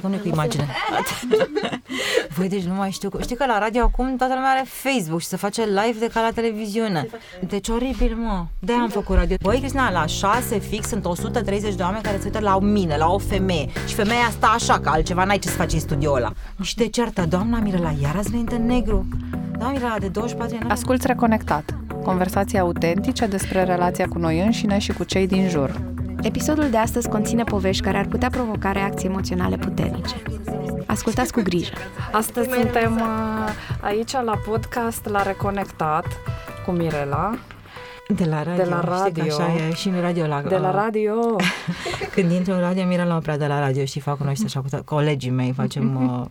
Rămâne cu imagine. Voi, deci nu mai știu. Știi că la radio acum toată lumea are Facebook și se face live de ca la televiziune. Deci oribil, mă. De-aia am făcut radio. Băi, Cristina, la 6 fix sunt 130 de oameni care se uită la mine, la o femeie. Și femeia asta așa, că altceva n-ai ce să faci în studioul ăla. Și te certă, doamna Mirela, iar azi înainte negru. Doamna Mirela, de 24 ani. Asculți Reconectat. Conversații autentice despre relația cu noi înșine și cu cei din jur. Episodul de astăzi conține povești care ar putea provoca reacții emoționale puternice. Ascultați cu grijă! Astăzi suntem aici la podcast, la Reconectat, cu Mirela. De la radio. Știi că așa e și în radio la... De la radio! Când intru în radio, Mirela mă prea de la radio, știi, fac cunoști așa cu colegii mei, facem...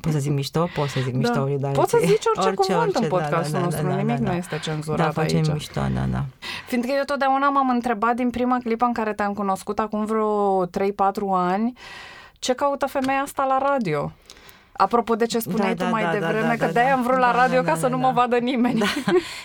Poți să zic mișto? Poți să zic mișto. Poți să zici orice cuvânt în podcastul nostru, nimic nu este cenzurat aici. Da, facem aici. Mișto, da. Fiindcă eu totdeauna m-am întrebat din prima clipă în care te-am cunoscut, acum vreo 3-4 ani, ce caută femeia asta la radio? Apropo de ce spuneai tu mai devreme, că de-aia am vrut la radio ca să nu mă vadă nimeni.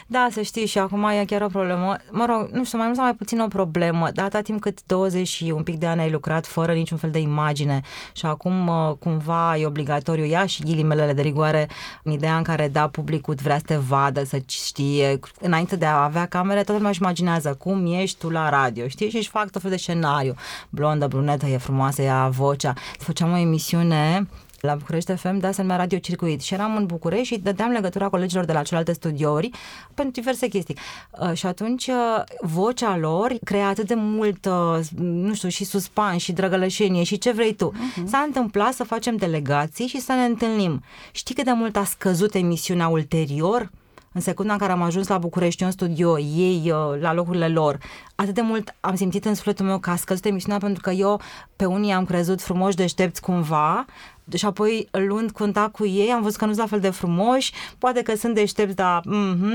Da, să știi, și acum e chiar o problemă. Mă rog, nu știu, mai mult sau mai puțin o problemă. De atâta timp cât 20 și un pic de ani ai lucrat fără niciun fel de imagine și acum cumva e obligatoriu, ia și ghilimelele de rigoare, în ideea în care, da, publicul vrea să te vadă, să știe. Înainte de a avea camere, toată lumea își imaginează cum ești tu la radio, știi? Și își fac tot fel de scenariu. Blondă, brunetă, e frumoasă, ia vocea. Făceam o emisiune... la București FM, da, se numea Radio Circuit și eram în București și dădeam legătura colegilor de la celelalte studiouri pentru diverse chestii. Și atunci vocea lor crea atât de mult, nu știu, și suspans și drăgălășenie și ce vrei tu. S-a întâmplat să facem delegații și să ne întâlnim. Știi cât de mult a scăzut emisiunea ulterior? În secunda în care am ajuns la București, în studio, ei la locurile lor, atât de mult am simțit în sufletul meu că a scăzut emisiunea, pentru că eu pe unii am crezut frumoși, deștepți cumva, și apoi luând contact cu ei am văzut că nu sunt la fel de frumoși, poate că sunt deștepți, dar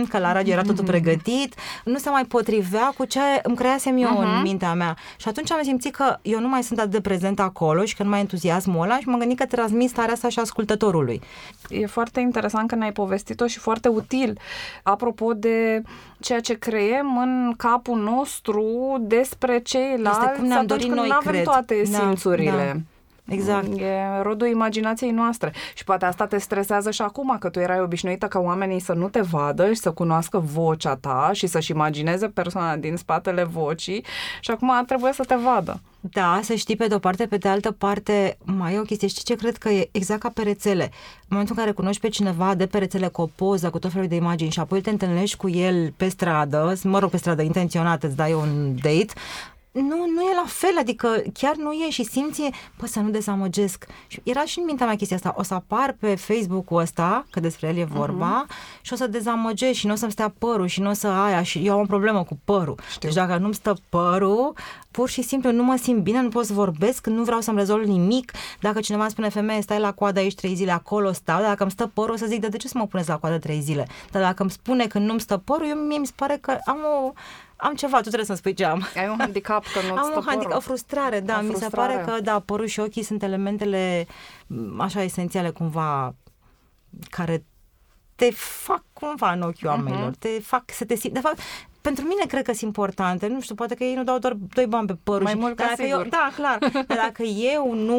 că la radio era totul pregătit, nu se mai potrivea cu ce îmi creasem eu în mintea mea. Și atunci am simțit că eu nu mai sunt atât de prezent acolo și că nu mai entuziasmul ăla, și m-am gândit că transmit starea asta și ascultătorului. E foarte interesant că ne-ai povestit-o și foarte util. Apropo de ceea ce creăm în capul nostru despre ceilalți, este cum ne-am dorit noi, când avem toate simțurile. Da. Exact. E rodul imaginației noastre. Și poate asta te stresează și acum, că tu erai obișnuită ca oamenii să nu te vadă și să cunoască vocea ta și să-și imagineze persoana din spatele vocii, și acum trebuie să te vadă. Da, să știi, pe de-o parte, pe de altă parte mai e o chestie, știi ce cred că e exact ca pe rețele. În momentul în care cunoști pe cineva de pe rețele cu o poză, cu tot felul de imagini, și apoi te întâlnești cu el pe stradă, pe stradă intenționat, îți dai un date, nu e la fel, adică chiar nu e, și simți, să nu dezamăgesc. Era și în mintea mea chestia asta, o să apar pe Facebook-ul ăsta, că despre el e vorba, și o să dezamăgesc și nu o să-mi stea părul și nu o să aia, și eu am o problemă cu părul. Știu. Deci dacă nu-mi stă părul, pur și simplu nu mă simt bine, nu pot să vorbesc, nu vreau să-mi rezolv nimic. Dacă cineva îmi spune, femeie, stai la coadă aici 3 zile, acolo stau, dacă îmi stă părul, o să zic, de ce să mă puneți la coadă 3 zile? Dar dacă îmi spune că nu-mi stă părul, mie mi se pare că am ceva, tu trebuie să-mi spui ce am. Ai un handicap că nu-ți stă părul. Am o frustrare, da, mi se pare că, da, părul și ochii sunt elementele așa esențiale cumva, care te fac cumva în ochii oamenilor, te fac să te simți, de fapt, pentru mine cred că sunt importante, nu știu, poate că ei nu dau doar 2 bani pe părul. Mai mult ca sigur. Da, clar. Dar dacă eu nu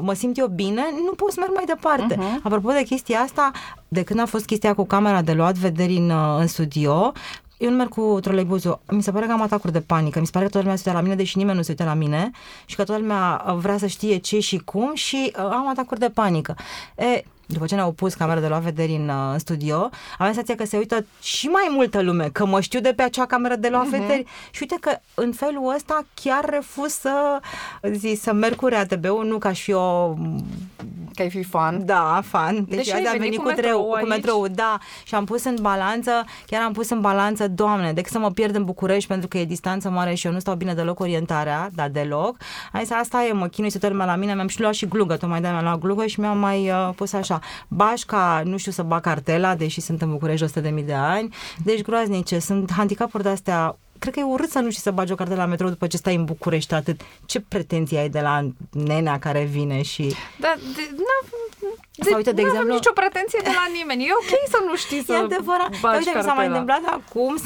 mă simt eu bine, nu pot să merg mai departe. Apropo de chestia asta, de când a fost chestia cu camera de luat vederi în studio, eu nu merg cu troleibuzul, mi se pare că am atacuri de panică, mi se pare că toată lumea se uită la mine, deși nimeni nu se uită la mine, și că toată lumea vrea să știe ce și cum, și am atacuri de panică. După ce ne-au pus camera de luat vederi în studio, aveam senzația că se uită și mai multă lume, că mă știu de pe acea cameră de luat vederi, și uite că în felul ăsta chiar refuz să merg cu RATB-ul, nu că aș fi că ai fi fan. Da, fan. Deci azi am venit cu metrou, da. Și am pus în balanță, Doamne, decât să mă pierd în București, pentru că e distanță mare și eu nu stau bine deloc orientarea, dar deloc. Am zis, asta e, mă chinui să toată lumea la mine, mi-am și luat și glugă, tocmai de-aia mi-am luat glugă și mi-am mai pus așa. Bașca, nu știu să bag cartela, deși sunt în București 100.000 de ani. Deci groaznice, sunt handicapuri de-astea cred că e urât să nu știi să bagi o carte la metrou după ce stai în București atât. Ce pretenții ai de la nenea care vine și... Da, nu am nicio pretenție de la nimeni. E ok să nu știi să bagi cartela. Uite, mi s-a mai întâmplat acum,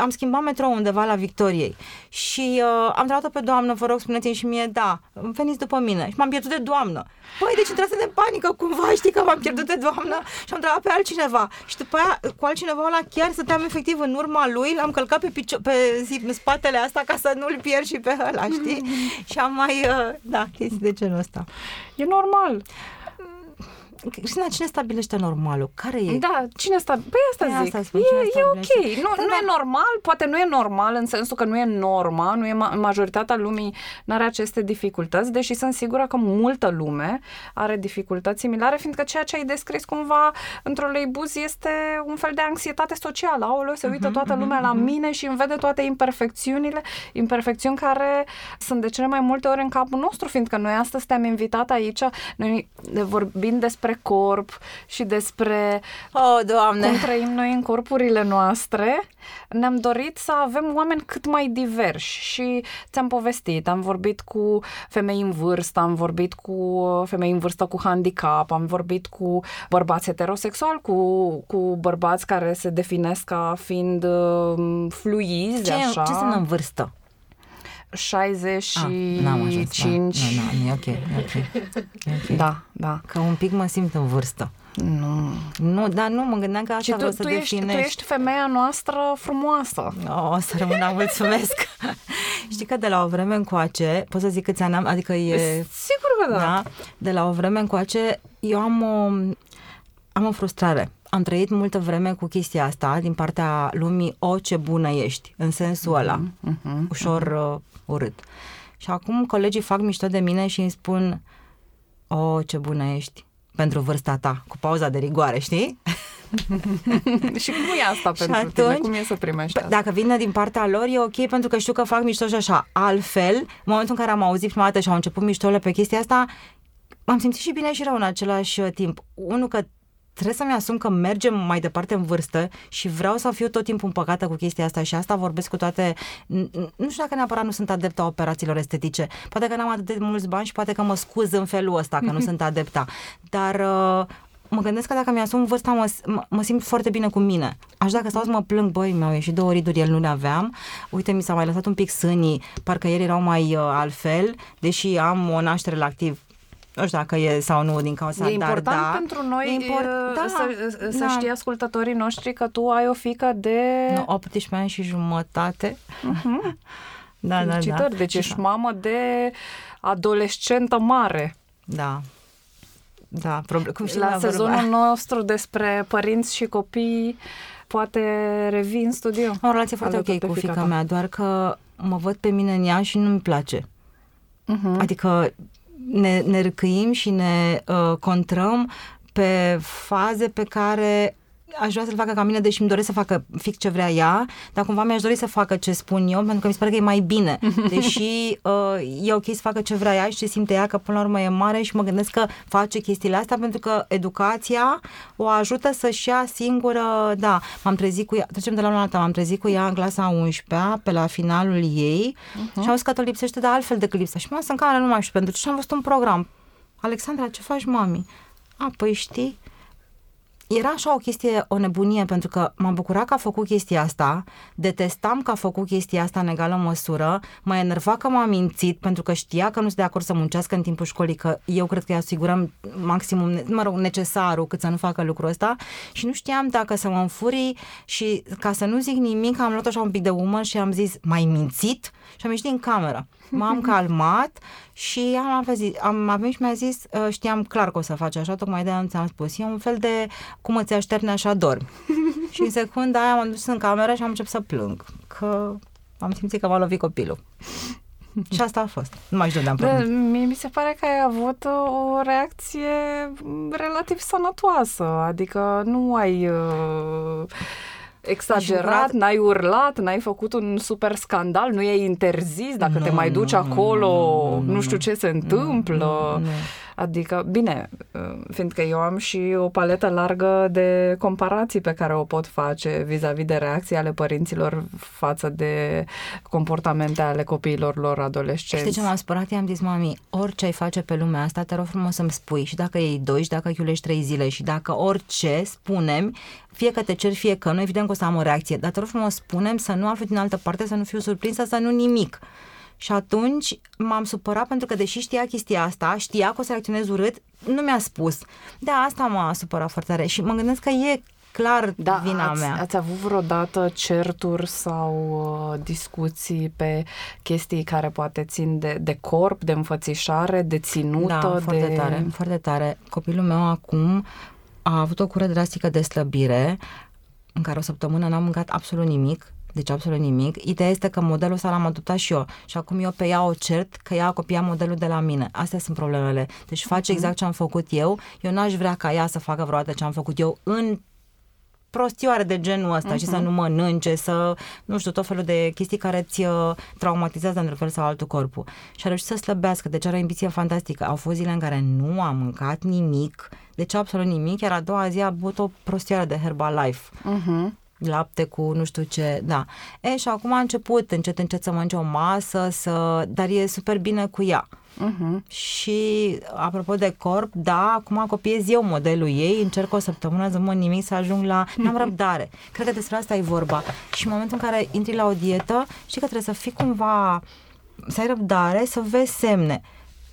am schimbat metrou undeva la Victoriei și am întrebat-o pe doamnă, vă rog, spuneți-mi și mie, da, veniți după mine. Și m-am pierdut de doamnă. Păi, deci intrase de panică cumva, știi că m-am pierdut de doamnă și am întrebat pe altcineva. Și după aia, cu altcineva ăla chiar stăteam efectiv în urma lui, l-am călcat pe spatele asta ca să nu-l pierd și pe ăla, știi? Și am mai, chestii de genul ăsta. E normal. Cristina, cine stabilește normalul? Care e? Da, cine stabilește? Păi asta zic. E ok. Nu e normal, poate nu e normal în sensul că nu e norma, nu e majoritatea lumii n-are aceste dificultăți, deși sunt sigură că multă lume are dificultăți similare, fiindcă ceea ce ai descris cumva într-o leibuz este un fel de anxietate socială. Aoleu, se uită toată lumea la mine și îmi vede toate imperfecțiunile, imperfecțiuni care sunt de cele mai multe ori în capul nostru, fiindcă noi astăzi te-am invitat aici, noi vorbim despre corp și despre Doamne, cum trăim noi în corpurile noastre. Ne-am dorit să avem oameni cât mai diversi și ți-am povestit, am vorbit cu femei în vârstă, am vorbit cu femei în vârstă cu handicap, am vorbit cu bărbați heterosexuali, cu bărbați care se definesc ca fiind fluizi. Ce înseamnă în vârstă? 65. Nu, e ok. Da. Că un pic mă simt în vârstă. Nu, dar nu, mă gândeam că asta vreau să definești. Tu ești femeia noastră frumoasă. O să rămână, mulțumesc. Știi că de la o vreme încoace, pot să zic câți ani am, adică e... Sigur că da. De la o vreme încoace, eu am o frustrare. Am trăit multă vreme cu chestia asta din partea lumii, ce bună ești, în sensul ăla, ușor urât. Și acum colegii fac mișto de mine și îmi spun, ce bună ești, pentru vârsta ta, cu pauza de rigoare, știi? Și cum e asta pentru tine? Cum e să primești asta? Dacă vine din partea lor, e ok, pentru că știu că fac mișto și așa. Altfel, în momentul în care am auzit prima dată și au început miștorile pe chestia asta, m-am simțit și bine și rău în același timp. Unul, că trebuie să-mi asum că mergem mai departe în vârstă și vreau să fiu tot timpul împăcată cu chestia asta și asta vorbesc cu toate... Nu știu dacă neapărat nu sunt adepta operațiilor estetice. Poate că n-am atât de mulți bani și poate că mă scuz în felul ăsta că nu sunt adepta. Dar mă gândesc că dacă mi-asum vârsta, mă simt foarte bine cu mine. Aș dacă stau să mă plâng, băi, mi-au ieșit 2 riduri, el nu le aveam. Uite, mi s-a mai lăsat un pic sânii, parcă ieri erau mai altfel, deși am o naștere la activ. Nu știu dacă e sau nu din cauza, dar da. E important pentru noi să știe ascultătorii noștri că tu ai o fică de... 18 ani și jumătate. Da. Deci ești mamă de adolescentă mare. Da. Cum știu la sezonul nostru despre părinți și copii, poate revii în studio. Am o relație foarte ok cu fica mea, doar că mă văd pe mine în ea și nu-mi place. Adică ne râcâim și ne contrăm pe faze pe care aș vrea să-l facă ca mine, deși îmi doresc să facă fix ce vrea ea, dar cumva mi-aș dori să facă ce spun eu, pentru că mi se pare că e mai bine, deși e ok să facă ce vrea ea și ce simte ea, că până la urmă e mare și mă gândesc că face chestiile astea pentru că educația o ajută să-și ia singură. M-am trezit cu ea, trecem de la una alta, m-am trezit cu ea în clasa 11-a, pe la finalul ei și am zis că o lipsește, dar altfel decât lipsa și mă sunt care nu mai știu pentru ce am văzut un program. Alexandra, ce faci, mami? Păi știi? Era așa o chestie, o nebunie, pentru că m-am bucurat că a făcut chestia asta, detestam că a făcut chestia asta în egală măsură, m-a enervat că m-a mințit, pentru că știa că nu sunt de acord să muncească în timpul școlii, că eu cred că îi asigurăm maximum, necesarul, cât să nu facă lucrul ăsta și nu știam dacă să mă înfurii și ca să nu zic nimic, am luat așa un pic de umăr și am zis, m-ai mințit? Și am ieșit din cameră. M-am calmat și am venit și mi-a zis, știam clar că o să faci așa, tocmai de-aia nu ți-am spus. E un fel de cum îți așterne așa dormi. Și în secunda aia m-am dus în cameră și am început să plâng. Că am simțit că m-a lovit copilul. Și asta a fost. Nu mai știu de-am plăcut. Mi se pare că ai avut o reacție relativ sănătoasă. Adică nu ai... exagerat, n-ai urlat, n-ai făcut un super scandal, nu e interzis, dacă te mai duci acolo, nu știu ce se întâmplă. Adică, bine, fiindcă eu am și o paletă largă de comparații pe care o pot face vis-a-vis de reacții ale părinților față de comportamente ale copiilor lor adolescenți. Știi ce m-am spărat? I-am zis, mami, orice ai face pe lumea asta, te rog frumos să-mi spui, și dacă iei 2, și dacă chiulești 3 zile, și dacă orice, spune-mi, fie că te ceri, fie că nu, evident că o să am o reacție, dar te rog frumos, spune-mi să nu aflu din altă parte, să nu fiu surprinsă, să nu nimic. Și atunci m-am supărat pentru că, deși știa chestia asta, știa că o să reacționez urât, nu mi-a spus. Da, asta m-a supărat foarte tare și mă gândesc că e clar vina mea. Ați avut vreodată certuri sau discuții pe chestii care poate țin de corp, de înfățișare, de ținută? Da, foarte tare, foarte tare. Copilul meu acum a avut o cură drastică de slăbire în care o săptămână n-am mâncat absolut nimic. Deci absolut nimic. Ideea este că modelul ăsta l-am adoptat și eu. Și acum eu pe ea o cert că ea a copiat modelul de la mine. Astea sunt problemele. Deci face exact ce am făcut eu. Eu n-aș vrea ca ea să facă vreodată ce am făcut eu în prostioare de genul ăsta, și să nu mănânce, să, nu știu, tot felul de chestii care îți traumatizează într-un fel sau altul corpul. Și a reușit să slăbească, deci are o ambiție fantastică. Au fost zile în care nu a mâncat nimic, deci absolut nimic, iar a doua zi a băut o prostioare de Herbalife. Lapte cu nu știu ce, da. Și acum a început încet, încet să mănânce o masă, dar e super bine cu ea. Și apropo de corp, da, acum copiez eu modelul ei, încerc o săptămână să mănânc nimic, să ajung la... N-am răbdare. Cred că despre asta e vorba. Și în momentul în care intri la o dietă, știi că trebuie să fii cumva... să ai răbdare, să vezi semne.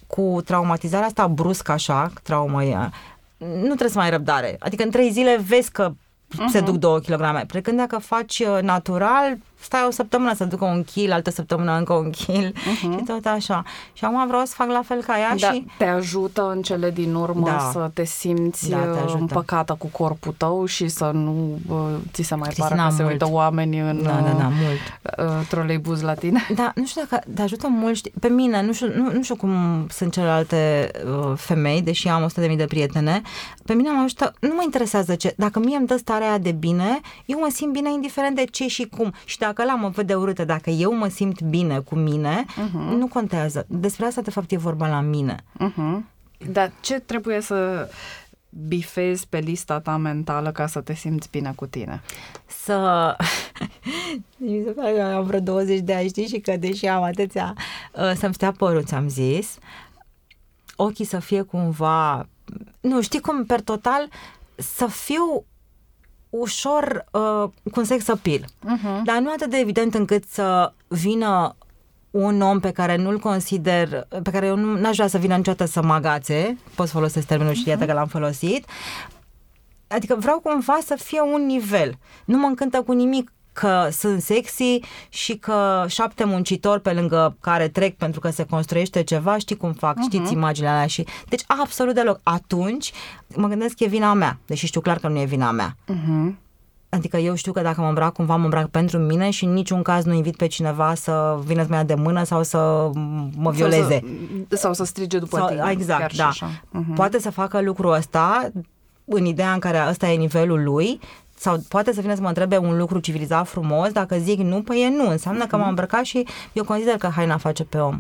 Cu traumatizarea asta bruscă așa, trauma ea, nu trebuie să mai ai răbdare. Adică în 3 zile vezi că se duc 2 kilograme. Precând dacă faci natural, stai o săptămână să ducă 1 kg, altă săptămână încă 1 kg și tot așa. Și acum vreau să fac la fel ca ea, da, și... Te ajută în cele din urmă să te simți te împăcată cu corpul tău și să nu ți se mai pară că se uită oamenii în troleibuz la tine. Da, nu știu dacă te ajută mult. Pe mine, nu știu cum sunt celelalte femei, deși am 100.000 de prietene. Pe mine mă ajută, nu mă interesează ce. Dacă mie îmi dă starea aia de bine, eu mă simt bine indiferent de ce și cum. Și dacă ăla mă vede urâtă, dacă eu mă simt bine cu mine, nu contează. Despre asta, de fapt, e vorba la mine. Dar ce trebuie să bifezi pe lista ta mentală ca să te simți bine cu tine? Mi se pare că am vreo 20 de ani, știi, și că deși am atâția... Să-mi stea părul, ți-am zis. Ochii să fie cumva... Nu, știi cum, per total, să fiu... ușor cu un sex appeal, dar nu atât de evident încât să vină un om pe care nu-l consider, pe care eu n-aș vrea să vină niciodată să mă agațe, pot să folosesc termenul și iată că l-am folosit, adică vreau cumva să fie un nivel, nu mă încântă cu nimic că sunt sexy și că 7 muncitori pe lângă care trec pentru că se construiește ceva, știi cum fac, știți imaginea alea și... Deci absolut deloc. Atunci mă gândesc că e vina mea, deși știu clar că nu e vina mea. Adică eu știu că dacă mă îmbrac cumva, mă îmbrac pentru mine și în niciun caz nu invit pe cineva să vină să mă ia de mână sau să mă violeze. Sau să strige după tine. Exact, da. Poate să facă lucrul ăsta în ideea în care ăsta e nivelul lui, sau poate să vină să mă întrebe un lucru civilizat, frumos, dacă zic nu, păi e nu. Înseamnă că m-am îmbrăcat și eu consider că haina face pe om.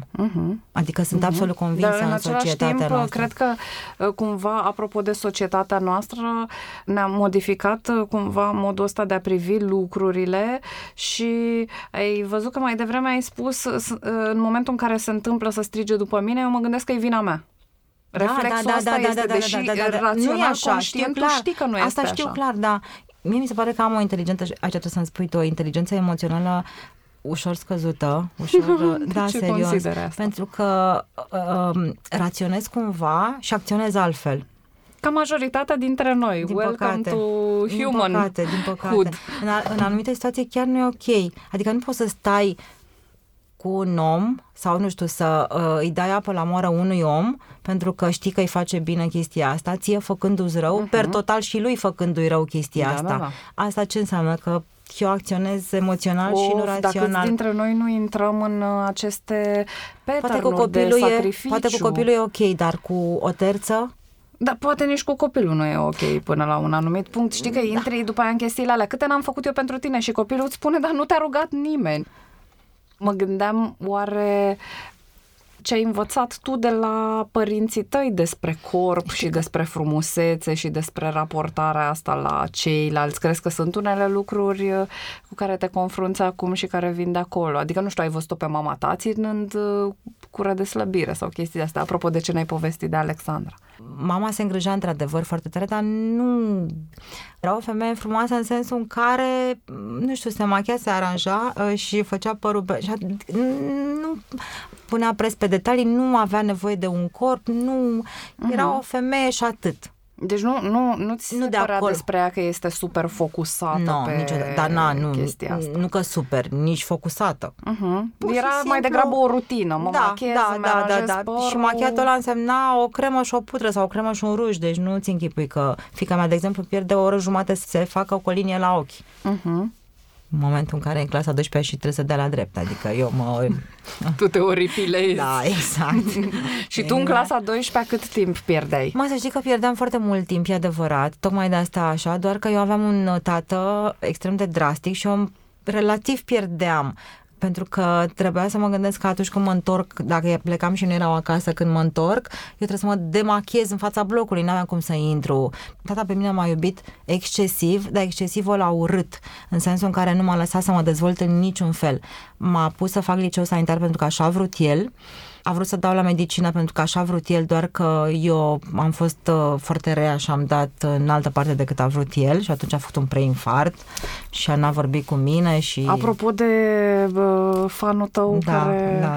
Adică sunt absolut convinsă în societatea noastră. Dar cred că cumva, apropo de societatea noastră, ne-am modificat cumva modul ăsta de a privi lucrurile și ai văzut că mai devreme ai spus, în momentul în care se întâmplă să strige după mine, eu mă gândesc că e vina mea. Reflexul ăsta este, deși rațional, conștient, tu știi că nu este așa. Asta știu clar, da. Mie mi se pare că am o inteligență, aici trebuie să-mi spui tu, o inteligență emoțională ușor scăzută, ușor, da, serios, pentru că raționez cumva și acționez altfel. Ca majoritatea dintre noi, din welcome to human. Din păcate. În anumite situații chiar nu e ok, adică nu poți să stai cu un om sau, nu știu, să îi dai apă la moară unui om pentru că știi că îi face bine chestia asta, ție făcându-ți rău, per total și lui făcându-i rău chestia asta. Asta ce înseamnă? Că eu acționez emoțional și nu rațional. Dacă dintre noi nu intrăm în aceste pattern-uri de sacrificiu. Poate cu copilul e ok, dar cu o terță? Dar poate nici cu copilul nu e ok până la un anumit punct. Știi că intri după aia în chestiile alea. Câte n-am făcut eu pentru tine? Și copilul îți spune, dar nu te-a rugat nimeni. Mă gândeam, oare ce ai învățat tu de la părinții tăi despre corp și despre frumusețe și despre raportarea asta la ceilalți? Crezi că sunt unele lucruri cu care te confrunți acum și care vin de acolo? Adică, nu știu, ai văzut-o pe mama ta ținând cură de slăbire sau chestii de astea, apropo de ce ne-ai povestit de Alexandra? Mama se îngrija într-adevăr foarte tare, dar nu... Era o femeie frumoasă în sensul în care, nu știu, se machia, se aranja și făcea părul... Nu punea preț pe detalii, nu avea nevoie de un corp, nu... Era o femeie și atât. Deci nu ți se părea despre ea că este super focusată pe chestia asta. Nu că super, nici focusată. Uh-huh. Era mai degrabă o rutină. Mă machiez, mi-aranjez părul. Și machiatul ăla însemna o cremă și o pudră sau o cremă și un ruj. Deci nu ți închipui că fiica mea, de exemplu, pierde o oră jumate să se facă cu o linie la ochi. Uh-huh. În momentul în care e în clasa 12-a și trebuie să dea la drept. Adică eu mă... Tu te oripilezi. Da, exact. Și tu în clasa 12-a cât timp pierdeai? Mă, să știi că pierdeam foarte mult timp, e adevărat. Tocmai de asta așa, doar că eu aveam un tată extrem de drastic și eu relativ pierdeam. Pentru că trebuia să mă gândesc că atunci când mă întorc, dacă plecam și nu erau acasă când mă întorc, eu trebuie să mă demachez în fața blocului, n-aveam cum să intru. Tata pe mine m-a iubit excesiv, dar excesiv-o la urât, în sensul în care nu m-a lăsat să mă dezvolt în niciun fel. M-a pus să fac liceu sanitar pentru că așa a vrut el. A vrut să dau la medicină pentru că așa a vrut el, doar că eu am fost foarte rea și am dat în altă parte decât a vrut el și atunci a făcut un preinfart și n-a vorbit cu mine și... Apropo de fanul tău care...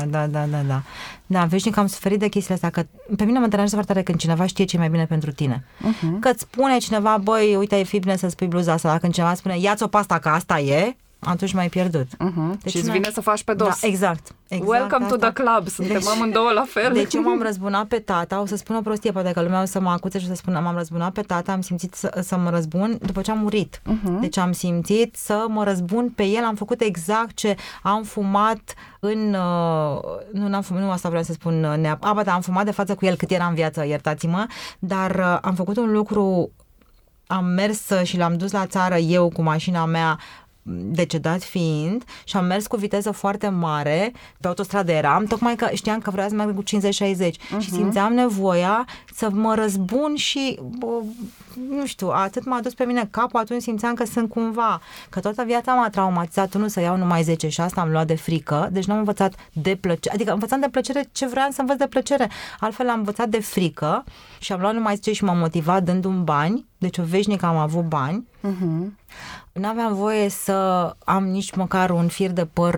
Da, veșnic am suferit de chestiile astea, că pe mine mă deranjează foarte tare când cineva știe ce e mai bine pentru tine. Uh-huh. Că îți spune cineva, băi, uite, e fi bine să-ți pui bluza asta, dar când cineva spune, ia-ți o pasta că asta e... atunci m-ai pierdut. Uh-huh. Deci și îți vine să faci pe dos. Da, exact. Welcome to the club. Suntem amândouă la fel. Deci eu m-am răzbunat pe tata, o să spun o prostie, poate că lumea o să mă acuțe și o să spună, m-am răzbunat pe tata, am simțit să mă răzbun după ce am murit. Uh-huh. Deci am simțit să mă răzbun pe el, am făcut exact ce am fumat în... am fumat de față cu el cât era în viață, iertați-mă, dar am făcut un lucru, am mers și l-am dus la țară eu cu mașina mea, decedat fiind, și am mers cu viteză foarte mare, pe autostradă eram, tocmai că știam că vreau să merg cu 50-60 și simțeam nevoia să mă răzbun și nu știu, atât m-a dus pe mine capul, atunci simțeam că sunt cumva, că toată viața m-a traumatizat, nu să iau numai 10 și asta am luat de frică, deci n-am învățat de plăcere, adică învățam de plăcere ce vreau să învăț de plăcere, altfel am învățat de frică și am luat numai 10 și m-am motivat dându-mi bani, deci o veșnică am avut bani. N-aveam voie să am nici măcar un fir de păr,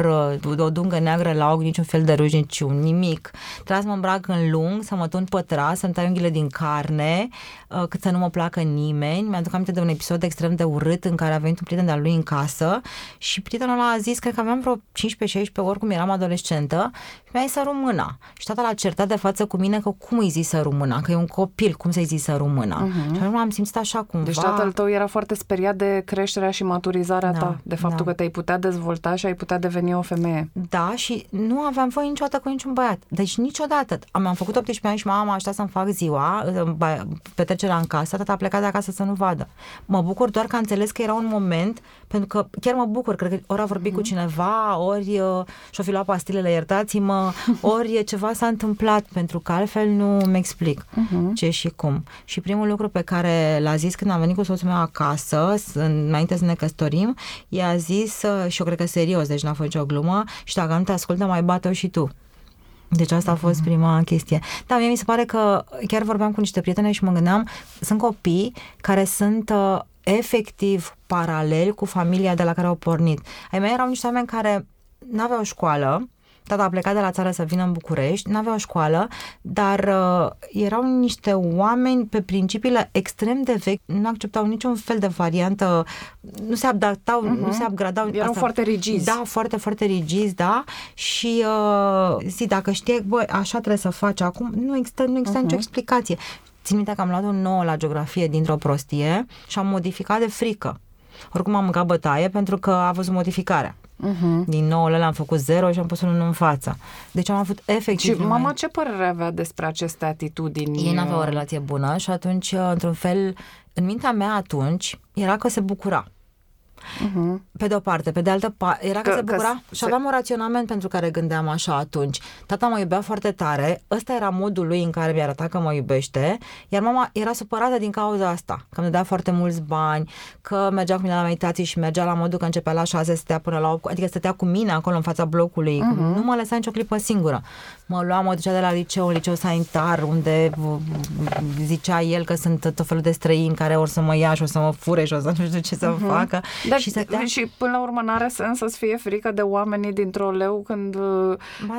o dungă neagră la ochi, niciun fel de ruj, niciun nimic. Trebuia să mă îmbrac în lung, să mă tund pătrat, să-mi tai unghiile din carne, cât să nu mă placă nimeni. Mi-aduc aminte de un episod extrem de urât în care a venit un prieten de-al lui în casă și prietenul ăla a zis, cred că aveam vreo 15-16, oricum eram adolescentă, și mi-a zis să rumâna. Și tata l-a certat de față cu mine că cum îi zici să rumâna, că e un copil, cum să-i zici să rumâna. Și atunci am simțit așa cumva. Deci tatăl tău era foarte speriat de creșterea și maturizarea ta, de faptul că te-ai putea dezvolta și ai putea deveni o femeie. Da, și nu aveam voie niciodată cu niciun băiat. Deci niciodată. Am făcut 18 ani și mama m-a ajutat să-mi fac ziua, petrecerea în casă, tata a plecat de acasă să nu vadă. Mă bucur doar că am înțeles că era un moment, pentru că chiar mă bucur, cred că ori a vorbit cu cineva, ori și-o fi luat pastilele, iertați-mă, ori ceva s-a întâmplat, pentru că altfel nu îmi explic ce și cum. Și primul lucru pe care l-a zis când am venit cu soțul meu acasă, înainte să ne căsătorim, i-a zis, și eu cred că serios, deci n-a fost nicio glumă, și dacă nu te ascultă, mai bate-o și tu. Deci asta a fost prima chestie. Da, mie mi se pare că chiar vorbeam cu niște prietene și mă gândeam, sunt copii care sunt efectiv paraleli cu familia de la care au pornit. Ai mei erau niște oameni care n-aveau școală, tata a plecat de la țară să vină în București, n-aveau școală, dar erau niște oameni pe principiile extrem de vechi, nu acceptau niciun fel de variantă, nu se adaptau, nu se upgradau. Erau foarte rigizi. Da, foarte, foarte rigizi, da, și dacă știi, băi, așa trebuie să faci acum, nu există nicio explicație. Țin minte că am luat un 9 la geografie dintr-o prostie și am modificat de frică. Oricum am mâncat bătaie pentru că a văzut modificarea. Din 9 ăla am făcut 0 și am pus unul în față. Deci am avut efectiv... Și mama ce părere avea despre aceste atitudini? Ei n-avea o relație bună și atunci, într-un fel, în mintea mea atunci, era că se bucura. Pe de o parte, pe de altă parte era că se bucura și aveam un raționament pentru care gândeam așa atunci. Tata mă iubea foarte tare, ăsta era modul lui în care mi-arăta că mă iubește, iar mama era supărată din cauza asta, că îmi dădea foarte mulți bani, că mergea cu mine la meditații și mergea la modul că începea la 6, stătea până la 8, adică stătea cu mine acolo în fața blocului, nu mă lăsa nicio clipă singură. Mă lua, mă ducea de la liceu, liceu sanitar, unde zicea el că sunt tot felul de străini care or să mă ia și o să mă fure și o să nu știu ce să facă. Dar și până la urmă n-are sens să-ți fie frică de oamenii dintr-o leu când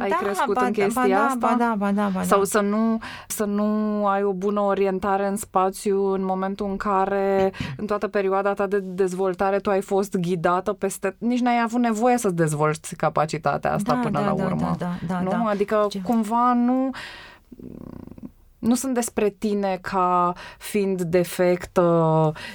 ai crescut în chestia asta? Sau să nu ai o bună orientare în spațiu în momentul în care în toată perioada ta de dezvoltare tu ai fost ghidată peste... Nici n-ai avut nevoie să-ți dezvolți capacitatea asta până la urmă. Da. Adică cumva nu sunt despre tine ca fiind defect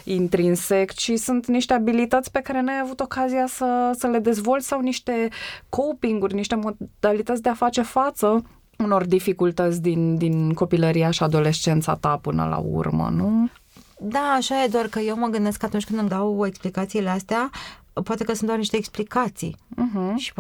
intrinsec, ci sunt niște abilități pe care n-ai avut ocazia să le dezvolți sau niște coping-uri, niște modalități de a face față unor dificultăți din copilăria și adolescența ta până la urmă, nu? Da, așa e, doar că eu mă gândesc că atunci când îmi dau explicațiile astea, poate că sunt doar niște explicații și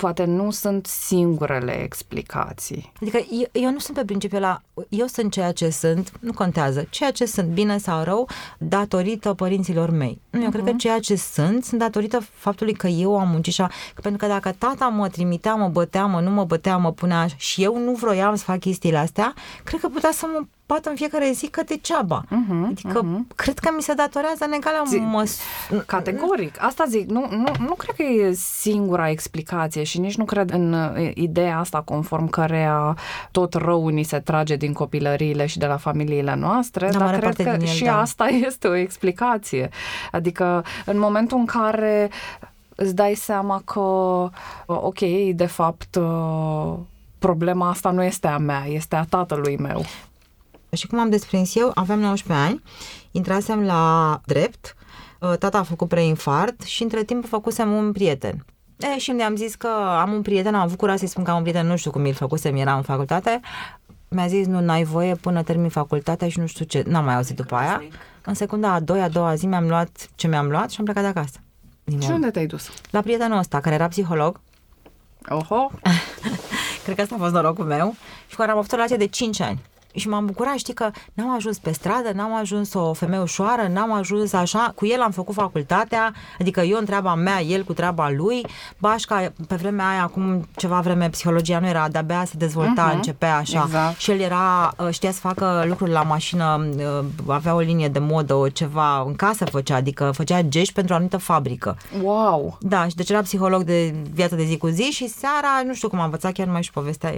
poate nu sunt singurele explicații. Adică eu nu sunt pe principiul ăla, eu sunt ceea ce sunt, nu contează, ceea ce sunt, bine sau rău, datorită părinților mei. Eu cred că ceea ce sunt datorită faptului că eu am muncit, pentru că dacă tata mă trimitea, mă bătea, nu mă bătea, mă punea și eu nu vroiam să fac chestiile astea, cred că putea să mă poate în fiecare zi că degeaba. Cred că mi se datorează în egală măsură. Categoric. Asta zic. Nu cred că e singura explicație și nici nu cred în ideea asta conform cărea tot rău ni se trage din copilăriile și de la familiile noastre, dar cred că asta este o explicație. Adică în momentul în care îți dai seama că ok, de fapt problema asta nu este a mea, este a tatălui meu. Și cum am desprins eu, aveam 19 ani, intrasem la drept, tata a făcut preinfarct și între timp făcusem un prieten. Și mi-am zis că am un prieten, am avut curaj să-i spun că am un prieten, nu știu cum îl făcusem, era în facultate. Mi-a zis, nu, n-ai voie până termin facultatea și nu știu ce, n-am mai auzit după aia. În secunda a doua zi mi-am luat ce mi-am luat și am plecat de acasă. Și unde te-ai dus? La prietenul ăsta, care era psiholog. Oho! Cred că asta a fost norocul meu. Și cu care am avut o relație de 5 ani. Și m-am bucurat, știi, că n-am ajuns pe stradă, n-am ajuns o femeie ușoară, n-am ajuns așa, cu el am făcut facultatea, adică eu în treaba mea, el cu treaba lui, bașca, pe vremea aia, acum ceva vreme, psihologia nu era, de-abia se dezvolta, începea așa, exact. Și el era, știa să facă lucruri la mașină, avea o linie de modă, o ceva, în casă făcea, adică făcea gești pentru o anumită fabrică. Wow! Da, și deci era psiholog de viața de zi cu zi și seara, nu știu cum am învățat, chiar nu mai știu povestea.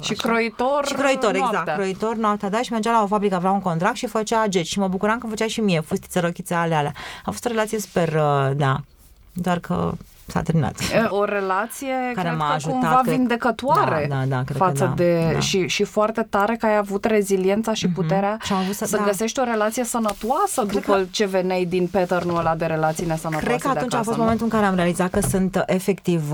Și croitor. Și croitor, noaptea. Exact, croitor. Noaptea, da, și mergea la o fabrică, avea un contract și făcea geci și mă bucuram că făcea și mie fustițe, rochițe, alea. A fost o relație super, da, doar că s-a terminat. O relație care m-a ajutat, cumva vindecătoare față de și foarte tare că ai avut reziliența și puterea să găsești o relație sănătoasă după ce veneai din patternul ăla de relații nesănătoase. Cred că atunci acasă, a fost momentul în care am realizat că sunt efectiv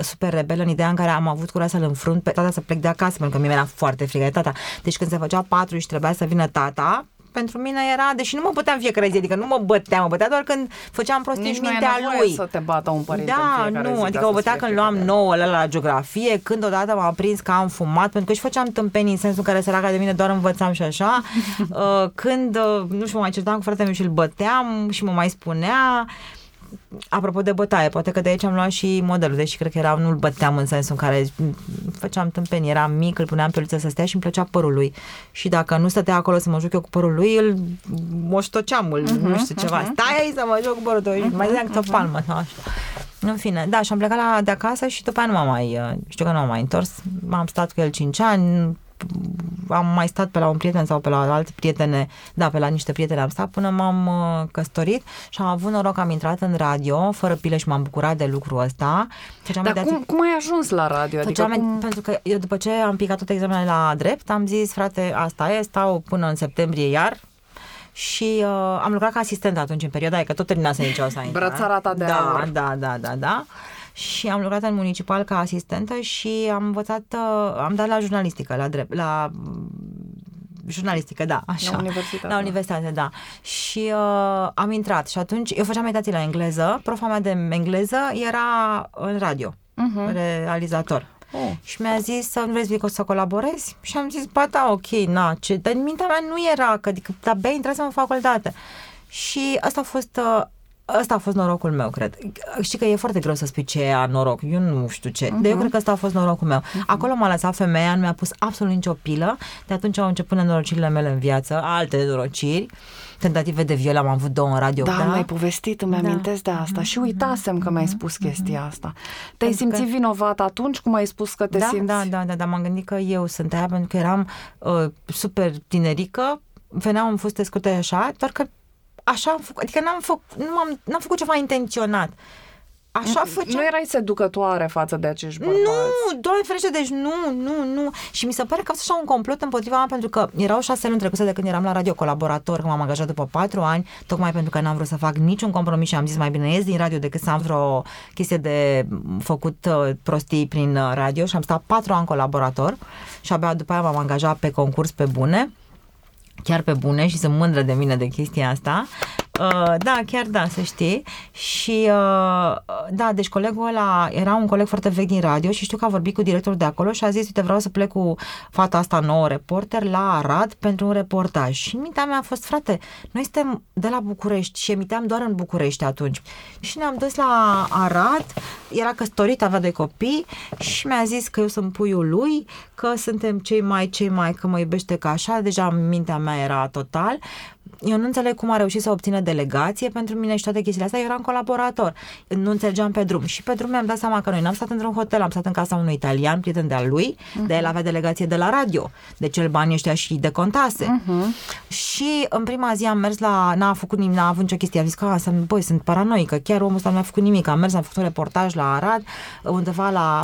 super rebel în ideea în care am avut curaj să-l înfrunt pe tata, să plec de acasă, pentru că mie mi-era foarte frică de tata. Deci când se făcea 4 și trebuia să vină tata, pentru mine era, deși nu mă băteam fiecare zi, adică nu mă bătea doar când făceam prostii în mintea lui. Nici să te bată un părinte în fiecare zi, adică mă bătea când luam 9 la geografie, când odată m-am prins că am fumat, pentru că și făceam tâmpenii în sensul în care săraca de mine doar învățam și așa, când, nu știu, mă mai certam cu fratele meu și îl băteam și mă mai spunea. Apropo de bătaie, poate că de aici am luat și modelul, deși cred că era, nu-l băteam în sensul în care făceam tâmpeni, eram mic, îl puneam pe uliță să stea și îmi plăcea părul lui și dacă nu stătea acolo să mă joc eu cu părul lui, îl moștoceam, nu știu ceva, stai aici să mă joc cu părul tău, mai ziceam câte o palmă, așa. În fine, da, și am plecat de acasă și după aia nu m-am mai întors, am stat cu el 5 ani, am mai stat pe la un prieten sau pe la alte prietene, pe la niște prieteni am stat până m-am căsătorit și am avut noroc, am intrat în radio fără pile și m-am bucurat de lucrul ăsta. Dar cum ai ajuns la radio? Adică pentru că eu, după ce am picat toate examenele la drept, am zis, frate, asta e, stau până în septembrie iar. Și am lucrat ca asistent atunci în perioada aia, că tot terminase nicio să intrat. Brățara ta de aur. Da. Și am lucrat în municipal ca asistentă și am dat la jurnalistică, la drept, la jurnalistică, da, așa. La universitate. La universitate, da. Și am intrat și atunci, eu făceam meditații la engleză, profa mea de engleză era în radio, realizator. Și mi-a zis, nu vrei să colaborezi? Și am zis, ba da, ok, na, ce... Dar în mintea mea nu era, că de-abia intrasem în facultate. Și asta a fost norocul meu, cred. Știi că e foarte greu să spui ce e noroc, eu nu știu ce, dar eu cred că asta a fost norocul meu. Acolo m-a lăsat femeia, nu mi-a pus absolut nicio pilă, de atunci au început nenorocirile mele în viață, alte norociri, tentative de viol, am avut 2 în radio. Da, mi-ai povestit, îmi amintesc de asta și uitasem că mi-ai spus chestia asta. Te-ai simțit vinovat atunci cum ai spus că te simți? Da, m-am gândit că eu sunt aia, pentru că eram super tinerică, veneam în fuste scute așa, doar că așa am făcut, adică n-am făcut ceva intenționat. Așa făceam. Nu erai seducătoare față de acești bărbați. Nu, Doamne ferește, deci nu. Și mi se pare că a fost așa un complot împotriva mea, pentru că erau 6 luni trecute de când eram la radio colaborator, că m-am angajat după 4 ani, tocmai pentru că n-am vrut să fac niciun compromis și am zis mai bine ies din radio decât să am vreo chestie de făcut prostii prin radio, și am stat 4 ani colaborator și abia după aia m-am angajat pe concurs pe bune. Chiar pe bune, și sunt mândră de mine de chestia asta. Da, chiar da, să știi. Și da, deci colegul ăla era un coleg foarte vechi din radio și știu că a vorbit cu directorul de acolo și a zis, uite, vreau să plec cu fata asta nouă reporter la Arad pentru un reportaj. Și mintea mea a fost, frate, noi suntem de la București și emiteam doar în București atunci. Și ne-am dus la Arad, era căsătorit, avea 2 copii și mi-a zis că eu sunt puiul lui, că suntem cei mai, că mă iubește ca așa, deja mintea mea era total. Eu nu înțeleg cum a reușit să obțină delegație pentru mine și toate chestiile astea, eu eram colaborator, nu înțelegeam pe drum. Și pe drum mi-am dat seama că noi n-am stat într-un hotel, am stat în casa unui italian, prieten de-al lui, de el avea delegație de la radio, deci el banii ăștia și decontase. Și în prima zi am mers la, n-a făcut nimic, n-a avut nicio chestie, am zis că, băi, sunt paranoică, chiar omul ăsta n-a făcut nimic, am mers, am făcut un reportaj la Arad,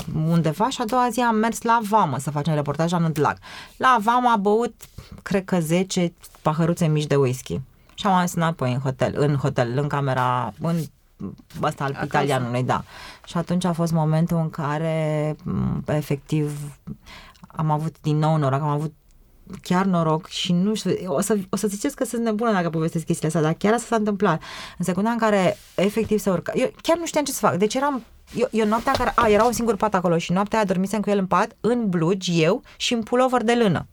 undeva și a doua zi am mers la Vama să facem reportaj în Întlag. La Vama am băut, cred că 10 paharuțe mici de whisky. Și am ajuns înapoi în hotel, în camera, în ăsta al italianului, da. Și atunci a fost momentul în care, efectiv, am avut din nou noroc, am avut chiar noroc și nu știu, o să ziceți că sunt nebună dacă povestesc chestiile astea, dar chiar asta s-a întâmplat. În secunda în care, efectiv, se urcă, eu chiar nu știam ce să fac, deci eram Eu noaptea care... era un singur pat acolo și noaptea aia dormisem cu el în pat, în blugi, eu și în pulover de lână.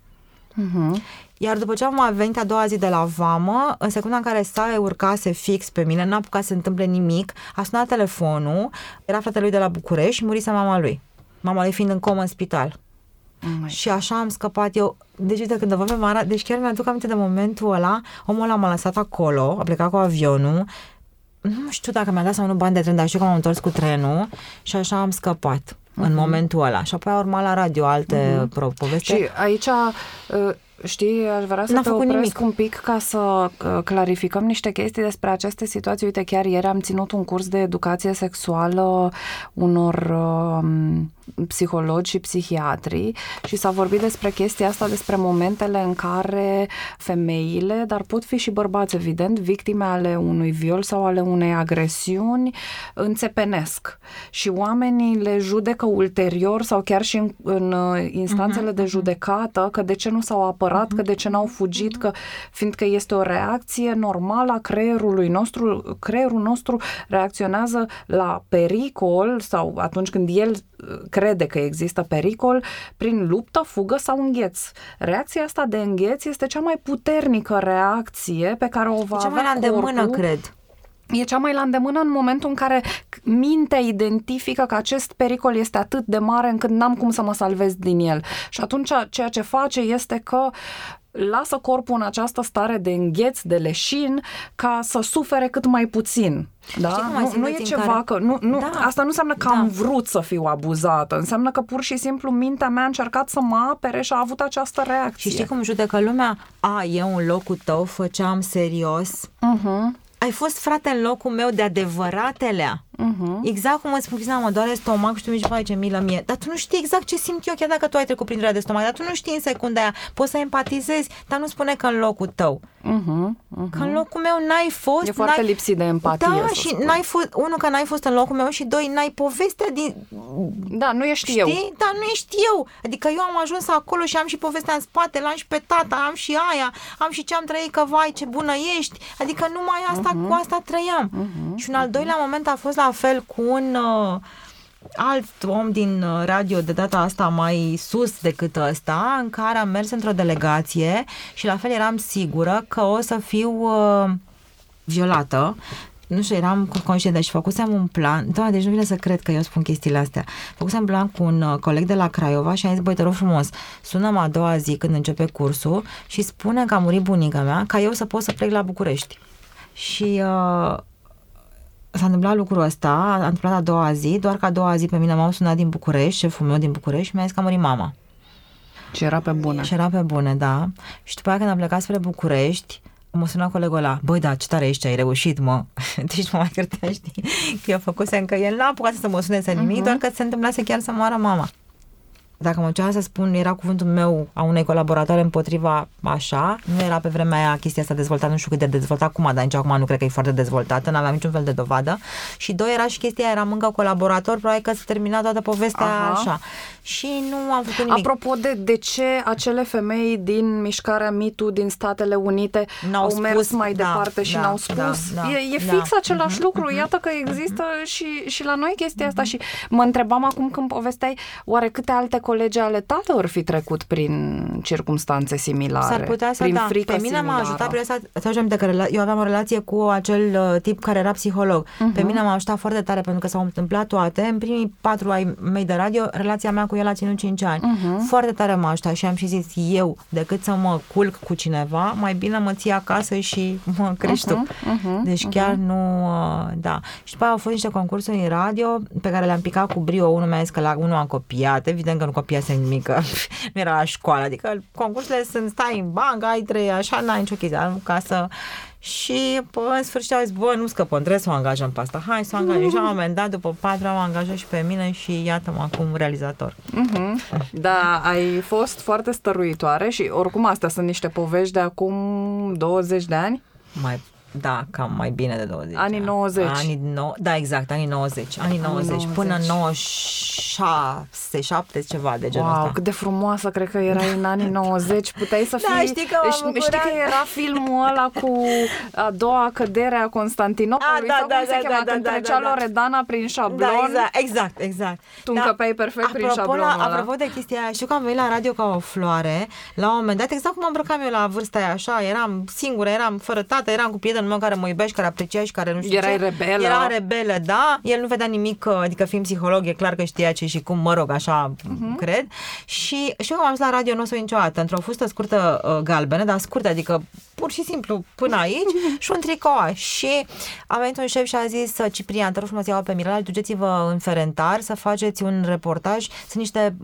Iar după ce am venit a doua zi de la Vamă, în secunda în care s-a urcase fix pe mine, n-a apucat să întâmple nimic, a sunat telefonul, era fratele lui de la București și murise mama lui. Mama lui fiind în comă în spital. Și așa am scăpat eu. Deci uite, când vă mara, deci chiar mi-aduc aminte de momentul ăla, omul ăla m-a lăsat acolo, a plecat cu avionul, nu știu dacă mi-a dat sau nu bani de tren, dar știu că m-am întors cu trenul și așa am scăpat în momentul ăla. Și apoi a urmat la radio alte poveste. Și aici, știi, aș vrea să te opresc nimic un pic ca să clarificăm niște chestii despre aceste situații. Uite, chiar ieri am ținut un curs de educație sexuală unor psihologi și psihiatri și s-a vorbit despre chestia asta, despre momentele în care femeile, dar pot fi și bărbați, evident, victime ale unui viol sau ale unei agresiuni, înțepenesc. Și oamenii le judecă ulterior sau chiar și în instanțele de judecată că de ce nu s-au apărat, că de ce n-au fugit, că fiindcă este o reacție normală a creierului nostru, creierul nostru reacționează la pericol sau atunci când el crede că există pericol prin luptă, fugă sau îngheț. Reacția asta de îngheț este cea mai puternică reacție pe care o va avea corpul. Cea mai la îndemână, cred. E cea mai la îndemână în momentul în care mintea identifică că acest pericol este atât de mare încât n-am cum să mă salvez din el. Și atunci ceea ce face este că lasă corpul în această stare de îngheț, de leșin, ca să sufere cât mai puțin. Da? Nu e ceva care... că... Nu, da. Asta nu înseamnă că am vrut să fiu abuzată. Înseamnă că pur și simplu mintea mea a încercat să mă apere și a avut această reacție. Și știi cum judecă lumea? E în locul tău, făceam serios. Ai fost, frate, în locul meu de adevăratelea. Exact cum îți spun, Cristina, mă doare stomac și tu mi zici, vai, ce milă mie. Dar tu nu știi exact ce simt eu, chiar dacă tu ai trecut prin durerea de stomac, dar tu nu știi în secunda aia. Poți să empatizezi, dar nu spune că în locul tău. Că în locul meu n-ai fost. E foarte lipsit de empatie. Da, și spun. N-ai fost, unul, că n-ai fost în locul meu și doi, n-ai povestea din... Da, nu ești, știi? Eu. Da, nu ești eu. Adică eu am ajuns acolo și am și povestea în spate, l-am și pe tata, am și aia, am și ce am trăit, că vai, ce bună ești. Adică numai asta, cu asta trăiam. Și un al doilea moment a fost la fel cu un alt om din radio, de data asta mai sus decât ăsta, în care am mers într-o delegație și la fel eram sigură că o să fiu violată. Nu știu, eram conștientă și făcusem un plan. Da, deci nu vine să cred că eu spun chestiile astea. Făcusem plan cu un coleg de la Craiova și am zis, băi, te rog frumos, sună-mă a doua zi când începe cursul și spune că a murit bunica mea, ca eu să pot să plec la București. Și... s-a întâmplat lucrul ăsta, a întâmplat a doua zi, doar că a doua zi pe mine m-au sunat din București, șeful meu din București, și mi-a zis că a murit mama. Și era pe bune. Și era pe bune, da. Și după aia când am plecat spre București, mă sună colegul ăla, băi, da, ce tare ești, ai reușit, mă. Deci mă mai credea, știi, că eu făcusem, că el n-a apucat să mă suneze nimic, doar că se întâmplase chiar să moară mama. Dacă mă duceam să spun, era cuvântul meu a unei colaboratoare împotriva așa, nu era pe vremea aia chestia asta dezvoltată, nu știu cât de dezvoltată acum, dar nici acum nu cred că e foarte dezvoltată, n-aveam niciun fel de dovadă. Și doi, era și chestia, eram încă colaborator, probabil că se termina toată povestea așa. Și nu am făcut nimic. Apropo de ce acele femei din mișcarea Me Too din Statele Unite au mers mai departe și n-au spus, e fix același lucru, iată că există și la noi chestia asta. Și mă întrebam acum când povesteai, oare câte alte colegi ale tale ori fi trecut prin circumstanțe similare? S-ar putea să, prin frică pe mine similară. M-a ajutat, eu aveam o relație cu acel tip care era psiholog. Pe mine m-a ajutat foarte tare, pentru că s-au întâmplat toate. În primii 4 ai mei de radio, relația mea cu el a ținut 5 ani. Foarte tare m-a ajutat și am și zis, eu, decât să mă culc cu cineva, mai bine mă ții acasă și mă crești tu. Deci chiar nu... Da. Și după aia au fost niște concursuri în radio pe care le-am picat cu brio. Unul mi-a zis că la unul am copiat, evident că nu copiase nimic, că nu era la școală, adică concursurile sunt, stai în bancă, ai trei, așa, n-ai nicio chestie, am casă. Și în sfârșit au zis, bă, nu scăpăm, trebuie să o angajăm pe asta, hai să o angajăm. Și la un moment dat, după 4 am angajat și pe mine și iată-mă acum realizator. Da, ai fost foarte stăruitoare și oricum astea sunt niște povești de acum 20 de ani? Da, cam mai bine de 20. Anii 90. Da, exact, anii 90. Anii 90 până 96-7 ceva de genul ăsta. Wow, cât de frumoasă cred că erai în anii 90. Puteai să fii... Da, știi că era filmul ăla cu a doua cădere a Constantinopolului, când trecea Loredana prin șablon. Da, exact. Tu încăpeai perfect prin șablonul ăla. Apropo de chestia aia, știu că am venit la radio ca o floare, la un moment dat, exact cum mă îmbrăcam eu la vârsta aia, așa, eram singură, eram fără tată, eram cu prieten meu care mă iubea și care aprecia și care nu știu ce. Era rebelă, da. El nu vedea nimic, adică fiind psiholog, e clar că știa ce și cum, mă rog, așa cred. Și știu că m-am dus la radio, nu o să uit niciodată, într-o fustă scurtă galbenă, dar scurtă, adică pur și simplu până aici și un tricou. Și a venit un șef și a zis, Ciprian, te rog frumos, iau pe Mirela, duceți-vă în Ferentar să faceți un reportaj, sunt niște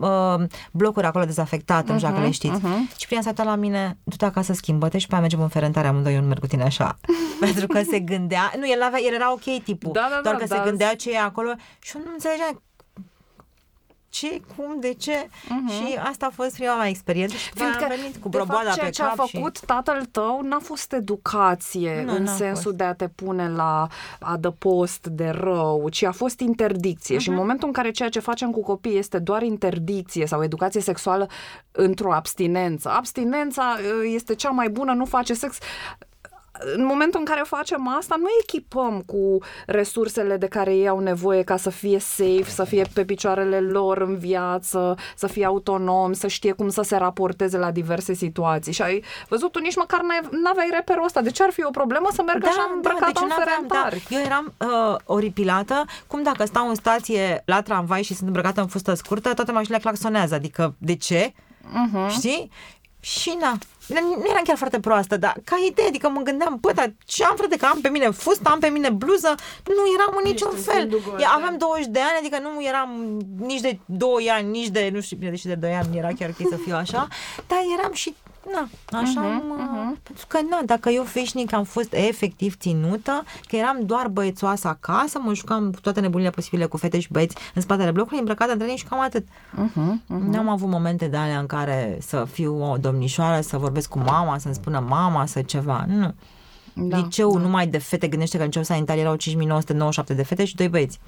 blocuri acolo dezafectate, nu știu dacă le știți. Ciprian s-a uitat la mine, du-te acasă, schimbă-te și pe aia mergem în Ferentar amândoi, eu nu merg cu tine așa. Pentru că se gândea, nu, el era ok tipul, doar că se gândea ce e acolo și nu înțelegeam ce, cum, de ce. Și asta a fost prima mea experiență. Fiindcă, ce a făcut tatăl tău n-a fost educație, în sensul de a te pune la adăpost de rău, ci a fost interdicție. Și în momentul în care ceea ce facem cu copii este doar interdicție sau educație sexuală într-o abstinență. Abstinența este cea mai bună, nu face sex... În momentul în care facem asta, nu echipăm cu resursele de care ei au nevoie ca să fie safe, să fie pe picioarele lor în viață, să fie autonom, să știe cum să se raporteze la diverse situații. Și ai văzut, tu nici măcar n-aveai reperul ăsta. De ce ar fi o problemă să merg așa îmbrăcată în Ferentar? Eu eram oripilată, cum dacă stau în stație la tramvai și sunt îmbrăcată în fustă scurtă, toate mașinile claxonează. Adică, de ce? Știi? Și nu eram chiar foarte proastă, dar ca idee, adică mă gândeam, bă, dar ce am, frate, că am pe mine fustă, am pe mine bluză, nu eram în niciun fel. Aveam 20 de ani, adică nu eram nici de 2 ani, nici de, nu știu, deși de 2 ani era chiar ok să fiu așa, dar eram și Na, așa pentru că na, dacă eu veșnic am fost efectiv ținută, că eram doar băiețoasă acasă, mă jucam cu toate nebunile posibile cu fete și băieți în spatele blocului, îmbrăcată în training și cam atât. N-am avut momente de alea în care să fiu o domnișoară, să vorbesc cu mama, să-mi spună mama, să ceva, nu. Da, liceul numai de fete, gândește că în liceu sanitar erau 5.997 de fete și 2 băieți.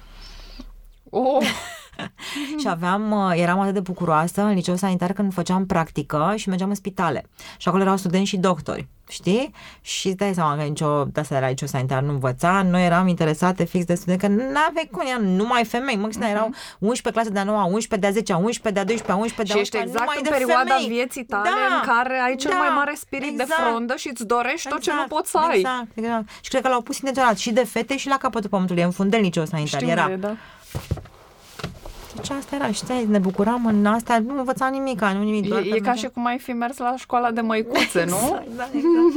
Oh. Și eram atât de bucuroasă în liceu sanitar când făceam practică și mergeam în spitale. Și acolo erau studenți și doctori, știi? Și dai seama că asta era liceu sanitar, nu învăța, noi eram interesate fix de student, că n-aveai cum, eram numai femei, măxina erau 11 clase de a 9-a, 11 de a 10-a, 11 de a 12-a, 11 de a 11-a, ești exact numai în perioada vieții tale în care ai cel mai mare spirit de frondă și îți dorești tot ce nu poți să ai. Exact. Și cred că l-au pus intenționat și de fete și la capătul pământului, în fundel liceu sanitar era. Deci asta era, știi, ne bucuram în astea, nu învățam nimic. E ca și cum ai fi mers la școala de măicuțe, exact, nu?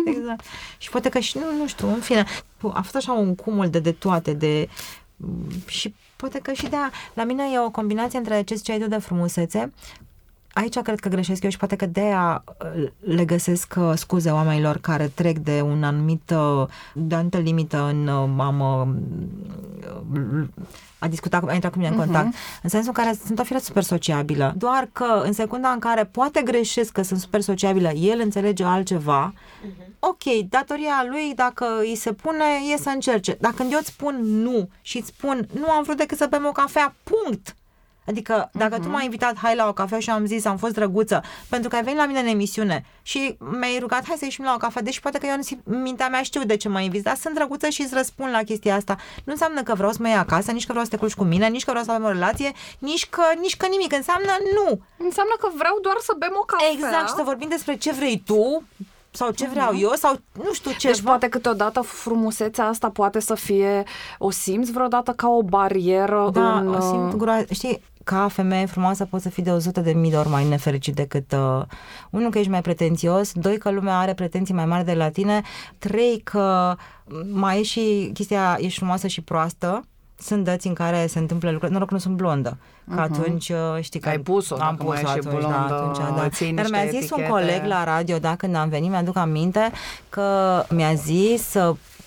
Exact. Și poate că și, nu știu, în fine, a fost așa un cumul de toate, și poate că și la mine e o combinație între ce ai tu de frumusețe, aici cred că greșesc eu și poate că de-aia le găsesc scuze oamenilor care trec de o anumită limită în a discutat, a intrat cu mine în contact, în sensul în care sunt o fire super sociabilă, doar că în secunda în care poate greșesc că sunt super sociabilă, el înțelege altceva, ok, datoria lui, dacă îi se pune, e să încerce. Dar când eu îți spun nu și îți spun nu am vrut decât să bem o cafea, punct! Adică, dacă tu m-ai invitat, hai la o cafea și am zis, am fost drăguță, pentru că ai venit la mine în emisiune și mi-ai rugat, hai să ieșim la o cafea, deci poate că eu în mintea mea știu de ce m-ai invitat, dar sunt drăguță și îți răspund la chestia asta. Nu înseamnă că vreau să mă iei acasă, nici că vreau să te culci cu mine, nici că vreau să avem o relație, nici că nimic, înseamnă nu. Înseamnă că vreau doar să bem o cafea. Exact, și să vorbim despre ce vrei tu sau ce vreau eu sau nu știu ce. Deci poate câteodată frumusețea asta poate să fie, o simți vreodată ca o barieră? Da, o simt groaznic. Știi, ca femeie frumoasă poți să fii de 100.000 de ori mai nefericit decât unul, că ești mai pretențios, doi, că lumea are pretenții mai mari de la tine, trei, că mai e și chestia, ești frumoasă și proastă. Sunt dăți în care se întâmplă lucruri, noroc că nu sunt blondă, că atunci știi că ai pus-o, am pus-o atunci, blondă, da. Dar mi-a zis etichete. Un coleg la radio, da, când am venit, mi-aduc aminte că mi-a zis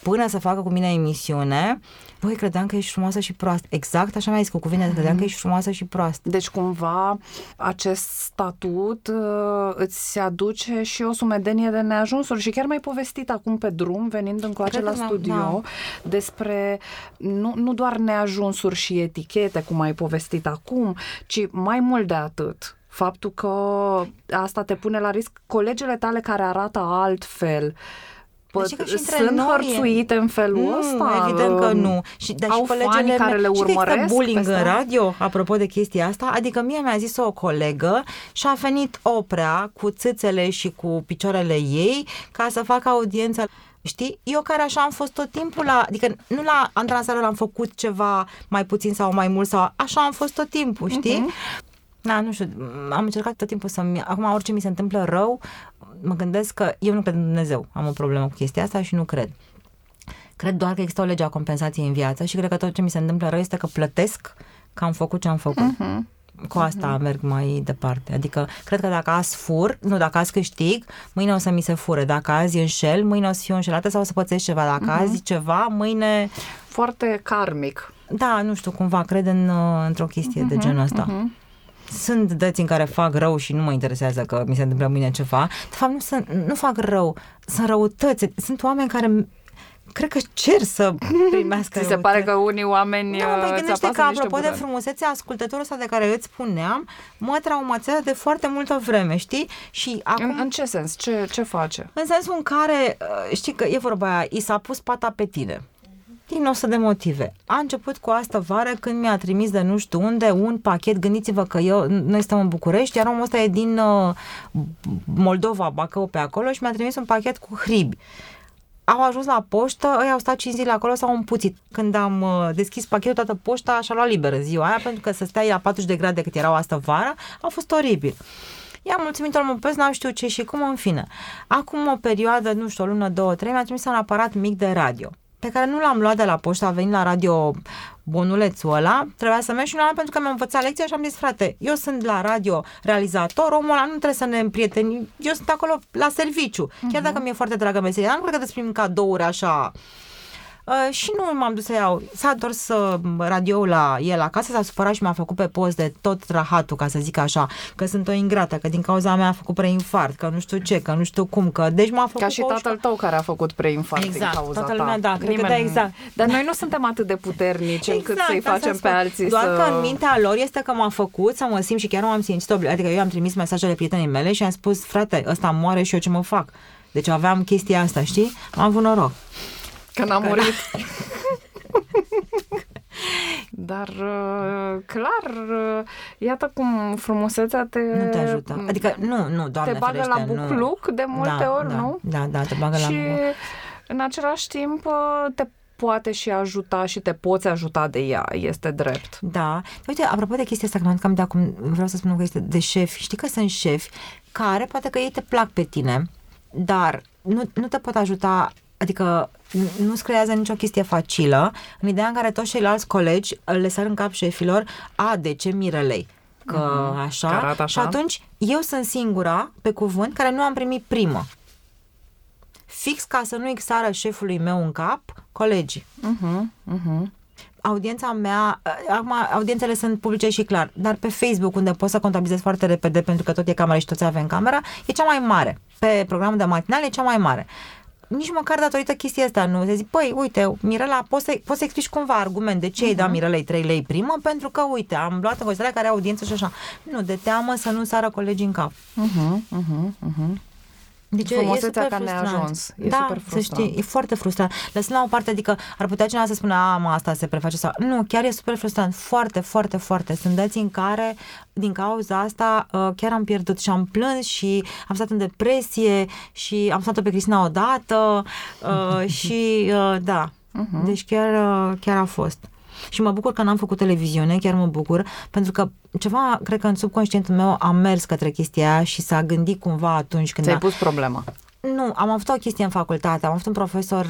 până să facă cu mine emisiune, băi, credeam că ești frumoasă și proastă. Exact așa mi-a zis, cu cuvinte, credeam că ești frumoasă și proastă. Deci cumva acest statut îți aduce și o sumedenie de neajunsuri. Și chiar m-ai povestit acum pe drum, venind încoace la studio, despre nu doar neajunsuri și etichete, cum ai povestit acum, ci mai mult de atât. Faptul că asta te pune la risc, colegele tale care arată altfel, sunt hărțuite în felul ăsta? Evident că nu. Au fani care le urmăresc? Știi că bullying în radio, apropo de chestia asta? Adică mie mi-a zis o colegă și a venit Oprea cu țâțele și cu picioarele ei ca să facă audiență. Știi? Eu care așa am fost tot timpul adică nu la antranasalul am făcut ceva mai puțin sau mai mult sau așa am fost tot timpul, știi? Da, nu știu, am încercat tot timpul acum orice mi se întâmplă rău, mă gândesc că eu nu cred în Dumnezeu, am o problemă cu chestia asta și nu cred. Cred doar că există o lege a compensației în viață și cred că tot ce mi se întâmplă rău este că plătesc că am făcut ce am făcut. Cu asta merg mai departe. Adică, cred că dacă azi dacă azi câștig, mâine o să mi se fure. Dacă azi înșel, mâine o să fiu înșelată sau o să pățesc ceva. Dacă azi ceva, mâine... Foarte karmic. Da, nu știu, cumva cred într-o chestie de genul ăsta. Sunt dăți în care fac rău și nu mă interesează că mi se întâmplă mâine ceva. De fapt, nu fac rău. Sunt răutăți. Sunt oameni care cred că cer să primească. Ți se pare că unii oameni ți apasă niște gândește că, apropo de frumusețe, ascultătorul ăsta de care îți spuneam, mă traumatizează de foarte multă vreme, știi? Și acum, în ce sens? Ce face? În sensul în care, știi că e vorba aia, i s-a pus pata pe tine. Din 100 de motive. A început cu asta vară când mi-a trimis de nu știu unde un pachet. Gândiți-vă că noi stăm în București, iar omul ăsta e din Moldova, Bacău pe acolo și mi-a trimis un pachet cu hribi. Au ajuns la poștă, ei au stat 5 zile acolo, s-au împuțit. Când am deschis pachetul, toată poșta și-a luat liberă ziua aia, pentru că să stai la 40 de grade cât erau asta vară, a fost oribil. I-am mulțumit, îl măpesc, n-am știut ce și cum, în fine. Acum o perioadă, nu știu, o lună, două, trei, mi-a trimis un aparat mic de radio pe care nu l-am luat de la poștă, a venit la radio bonulețul ăla, trebuia să merg și un an pentru că mi-am învățat lecția și am zis, frate, eu sunt la radio realizator, omul ăla nu trebuie să ne împrieteni, eu sunt acolo la serviciu, chiar dacă mi-e foarte dragă meseria, dar nu cred că îți primim cadouri așa. Și nu m-am dus să iau. S-a întors radioul la el acasă, s-a supărat și m-a făcut pe post de tot rahatul, ca să zic așa, că sunt o ingrată, că din cauza mea a făcut preinfart, că nu știu ce, că nu știu cum, că deci m-a făcut ca și tatăl tău care a făcut preinfart, exact, din cauza ta. Exact, toată lumea, da, cred că da, exact. Dar noi nu suntem atât de puternici încât să-i facem pe alții. Doar că în mintea lor este că m-a făcut să mă simt și chiar nu am simțit, adică eu am trimis mesajele prietenii mele și am spus, frate, ăsta moare și eu ce mă fac? Deci aveam chestia asta, știi? Am avut noroc. Că n-am murit. Dar, clar, iată cum frumusețea te... Nu te ajută. Adică, nu, Doamne, te bagă la bucluc, nu. De multe ori, da, nu? Da, te bagă la bucluc. Și, în același timp, te poate și ajuta și te poți ajuta de ea, este drept. Da. Uite, apropo de chestia asta, că am de acum, vreau să spun că este de șefi. Știi că sunt șefi care, poate că ei te plac pe tine, dar nu te pot ajuta, adică nu-ți creează nicio chestie facilă, în ideea în care toți ceilalți colegi le sar în cap șefilor, de ce Mirelei? Că așa. Și atunci eu sunt singura, pe cuvânt, care nu am primit primă. Fix ca să nu-i sară șefului meu în cap colegii. Audiența mea, acum audiențele sunt publice și clar, dar pe Facebook, unde pot să contabilizez foarte repede, pentru că tot e cameră și toți avem camera, e cea mai mare. Pe programul de matinal e cea mai mare. Nici măcar datorită chestia asta, nu? Se zic, păi, uite, Mirela, poți să explici cumva argument de ce ai dat Mirelei 3 lei primă, pentru că, uite, am luat în considerare care are audiență și așa. Nu, de teamă să nu sară colegii în cap. Deci frumusețea care ne-a ajuns. E super frustrant. Să știi, e foarte frustrant. Lăsând la o parte, adică ar putea cineva să spună, asta se preface sau... Nu, chiar e super frustrant. Foarte, foarte, foarte. Sunt dăți în care, din cauza asta, chiar am pierdut și am plâns și am stat în depresie și am sunat-o pe Cristina odată și da. Deci chiar a fost. Și mă bucur că n-am făcut televiziune, chiar mă bucur, pentru că ceva, cred că în subconștientul meu a mers către chestia aia și s-a gândit cumva atunci când... Ți-ai pus problema. Nu, am avut o chestie în facultate, am avut un profesor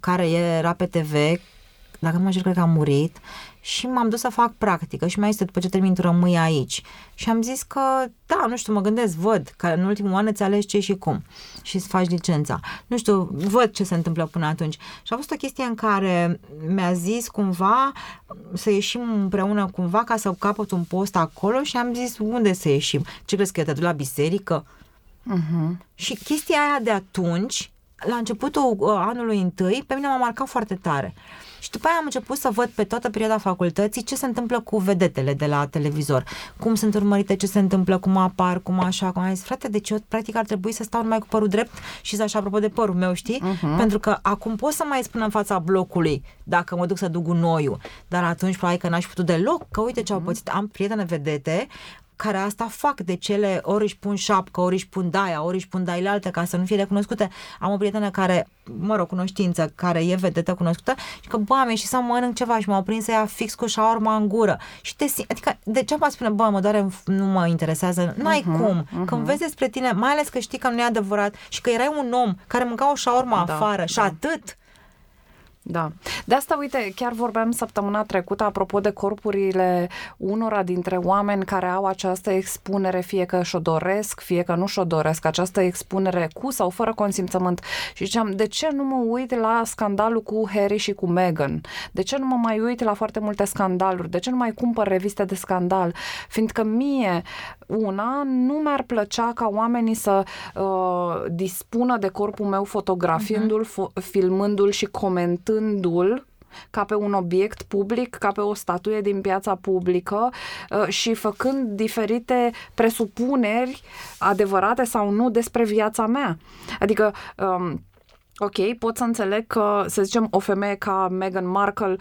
care era pe TV, dacă nu mă știu, cred că a murit, și m-am dus să fac practică și mi-a zis, după ce termin, tu rămâi aici. Și am zis că, da, nu știu, mă gândesc, văd, că în ultimul an îți alegi ce și cum și îți faci licența. Nu știu, văd ce se întâmplă până atunci. Și a fost o chestie în care mi-a zis cumva să ieșim împreună cumva ca să capăt un post acolo și am zis, unde să ieșim? Ce crezi că te duc la biserică? Și chestia aia de atunci, la începutul anului întâi, pe mine m-a marcat foarte tare. Și după aia am început să văd pe toată perioada facultății ce se întâmplă cu vedetele de la televizor, cum sunt urmărite, ce se întâmplă, cum apar, cum așa, cum am zis, frate, deci eu practic ar trebui să stau numai cu părul drept și să așa, apropo de părul meu, știi? Pentru că acum pot să mai spun în fața blocului dacă mă duc să duc gunoiul, dar atunci probabil că n-aș putut deloc, că uite ce au pățit. Am prietene vedete care asta fac, de cele ori își pun șapcă, ori își pun daia, ori își pun dailaltă ca să nu fie recunoscute. Am o prietenă care, mă rog, cunoștință, care e vedetă cunoscută și că, bă, am ieșit să mănânc ceva și m-au prins să ia fix cu șaorma în gură. Și adică, de ce mai spune, bă, mă doare, nu mă interesează, n-ai cum. Când vezi despre tine, mai ales că știi că nu e adevărat și că erai un om care mânca o șaorma afară și atât. Da. De asta, uite, chiar vorbeam săptămâna trecută apropo de corpurile unora dintre oameni care au această expunere, fie că și-o doresc, fie că nu și-o doresc, această expunere cu sau fără consimțământ. Și ziceam, de ce nu mă uit la scandalul cu Harry și cu Meghan? De ce nu mă mai uit la foarte multe scandaluri? De ce nu mai cumpăr reviste de scandal? Fiindcă mie, una, nu mi-ar plăcea ca oamenii să dispună de corpul meu fotografiindu-l, filmându-l și comentându-l ca pe un obiect public, ca pe o statuie din piața publică și făcând diferite presupuneri adevărate sau nu despre viața mea. Adică... ok, pot să înțeleg că, să zicem, o femeie ca Meghan Markle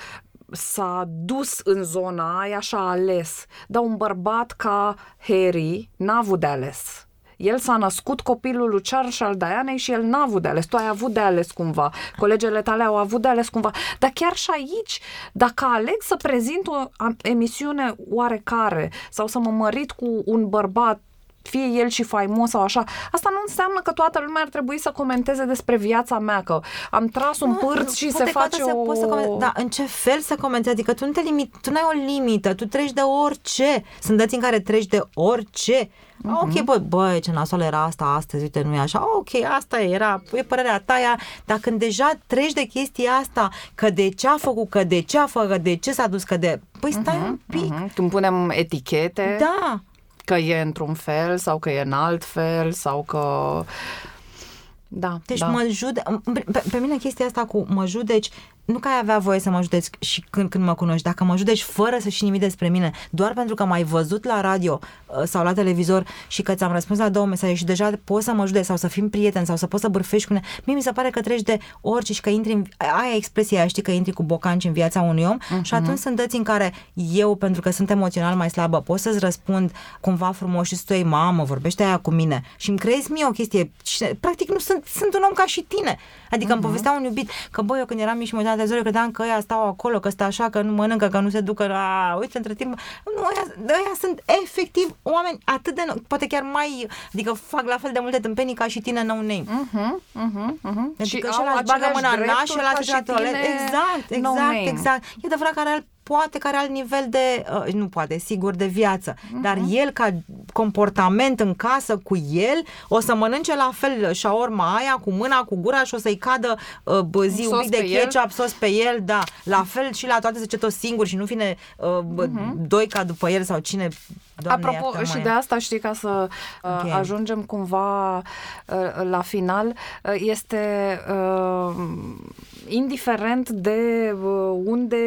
s-a dus în zona aia și a ales, dar un bărbat ca Harry n-a avut de ales. El s-a născut copilul lui Charles și al Dianei și el n-a avut de ales. Tu ai avut de ales cumva. Colegele tale au avut de ales cumva. Dar chiar și aici, dacă aleg să prezint o emisiune oarecare sau să mă mărit cu un bărbat fie el și faimos sau așa, asta nu înseamnă că toată lumea ar trebui să comenteze despre viața mea, că am tras un pârț și se face o... Da, în ce fel să comentezi? Adică tu nu te limiti, tu n-ai o limită, tu treci de orice. Sunt dăți în care treci de orice. Ok, băi, ce nasoală era asta astăzi, uite, nu e așa, ok, asta era, e părerea ta, ea, dar când deja treci de chestia asta, că de ce a făcut, că de ce a făcut, că de ce s-a dus, că de... Păi stai un pic. Când punem etichete, da, că e într-un fel sau că e în alt fel sau că... Da, deci mă judeci, pe mine chestia asta cu mă judeci, nu că ai avea voie să mă judeci și când mă cunoști, dacă mă judeci fără să știi nimic despre mine, doar pentru că m-ai văzut la radio sau la televizor și că ți-am răspuns la 2 mesaje și deja poți să mă judeci sau să fim prieteni sau să poți să bârfești cu mine, mie mi se pare că treci de orice și că intri în, aia expresia, știi, că intri cu bocanci în viața unui om și atunci sunt dăți în care eu, pentru că sunt emoțional mai slabă, pot să-ți răspund cumva frumos și tu ei, mamă, vorbește aia cu mine și îmi creezi mie o chestie și, practic, nu sunt un om ca și tine, adică îmi povestea un iubit că, băi, eu când eram mic și mă uitam la televizor, eu credeam că ăia stau acolo, că stă așa, că nu mănâncă, că nu se ducă la... Uite, între timp, nu, ăia sunt efectiv oameni atât de... Poate chiar mai... Adică fac la fel de multe tâmpenii ca și tine, no name. Adică și ăla își bagă mâna în nas și ăla își bagă toaletă. Exact. E de vreo care poate care alt nivel de, nu poate, sigur, de viață, dar el ca comportament în casă cu el, o să mănânce la fel shaorma aia cu mâna, cu gura și o să-i cadă un pic de ketchup, sos pe el, da, la fel și la toate, se tot singur și nu vine Doica după el sau cine, Doamne, apropo, și de asta, știi, ca să ajungem cumva la final, este... indiferent de unde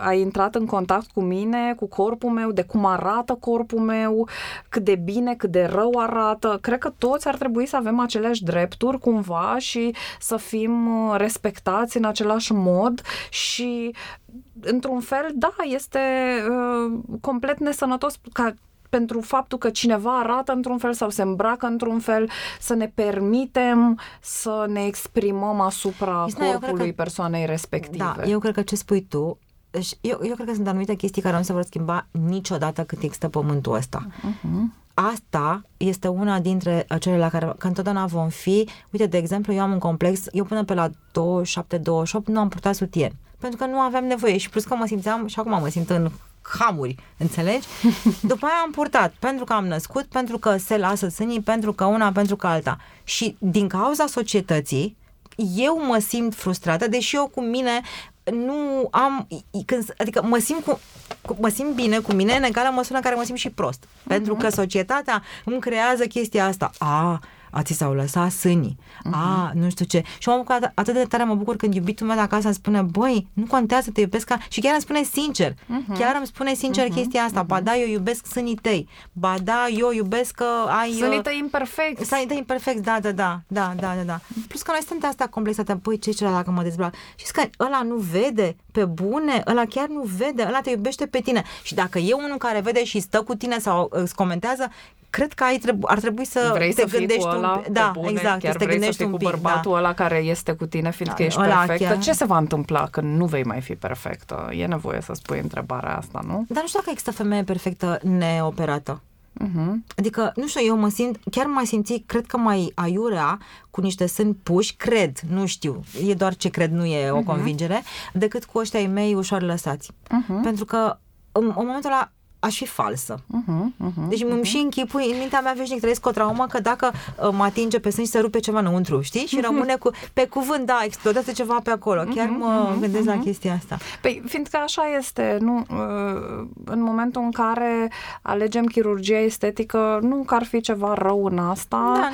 ai intrat în contact cu mine, cu corpul meu, de cum arată corpul meu, cât de bine, cât de rău arată, cred că toți ar trebui să avem aceleași drepturi cumva și să fim respectați în același mod și într-un fel, da, este complet nesănătos ca pentru faptul că cineva arată într-un fel sau se îmbracă într-un fel, să ne permitem să ne exprimăm asupra corpului persoanei respective. Da, eu cred că ce spui tu, eu cred că sunt anumite chestii care nu se vor schimba niciodată cât există pământul ăsta. Asta este una dintre cele la care că întotdeauna vom fi. Uite, de exemplu, eu am un complex, eu până pe la 27-28 nu am purtat sutien, pentru că nu aveam nevoie și plus că mă simțeam, și acum mă simt în hamuri, înțelegi? După aia am purtat, pentru că am născut, pentru că se lasă sânii, pentru că una, pentru că alta. Și din cauza societății, eu mă simt frustrată, deși eu cu mine nu am... Adică mă simt bine cu mine în egală măsură în care mă simt și prost. Pentru că societatea îmi creează chestia asta. Ți s-au lăsat sânii, nu știu ce. Și mă bucur, atât de tare mă bucur când iubitul meu de acasă îmi spune, băi, nu contează, te iubesc ca... Și chiar îmi spune sincer, chestia asta, ba da, eu iubesc sânii tăi, ba da, eu iubesc că ai... Sânii tăi imperfect. Sânii tăi imperfect, da. Plus că noi suntem de asta complexate, păi ce celălalt dacă mă dezbrac? Știți că ăla nu vede, pe bune, ăla chiar nu vede, ăla te iubește pe tine. Și dacă e unul care vede și stă cu tine sau îți comentează, cred că ar trebui să vrei te să gândești un pic. Da, bune, exact. Chiar vrei să fii cu bărbatul ăla care este cu tine, fiindcă ești perfectă. Chiar. Ce se va întâmpla când nu vei mai fi perfectă? E nevoie să spui întrebarea asta, nu? Dar nu știu dacă există femeie perfectă neoperată. Adică, nu știu, eu mă simt, chiar m-ai simțit, cred că mai aiurea cu niște sâni puși, cred, nu știu, e doar ce cred, nu e o convingere, decât cu ăștia mei ușor lăsați. Pentru că în momentul ăla aș fi falsă. Deci îmi și închipui, în mintea mea veșnic trăiesc o traumă că dacă mă atinge pe sân și se rupe ceva înăuntru, știi? Și rămâne cu, pe cuvânt, da, explodează ceva pe acolo. Chiar mă gândesc la chestia asta. Păi, fiindcă așa este, nu? În momentul în care alegem chirurgia estetică, nu că ar fi ceva rău în asta,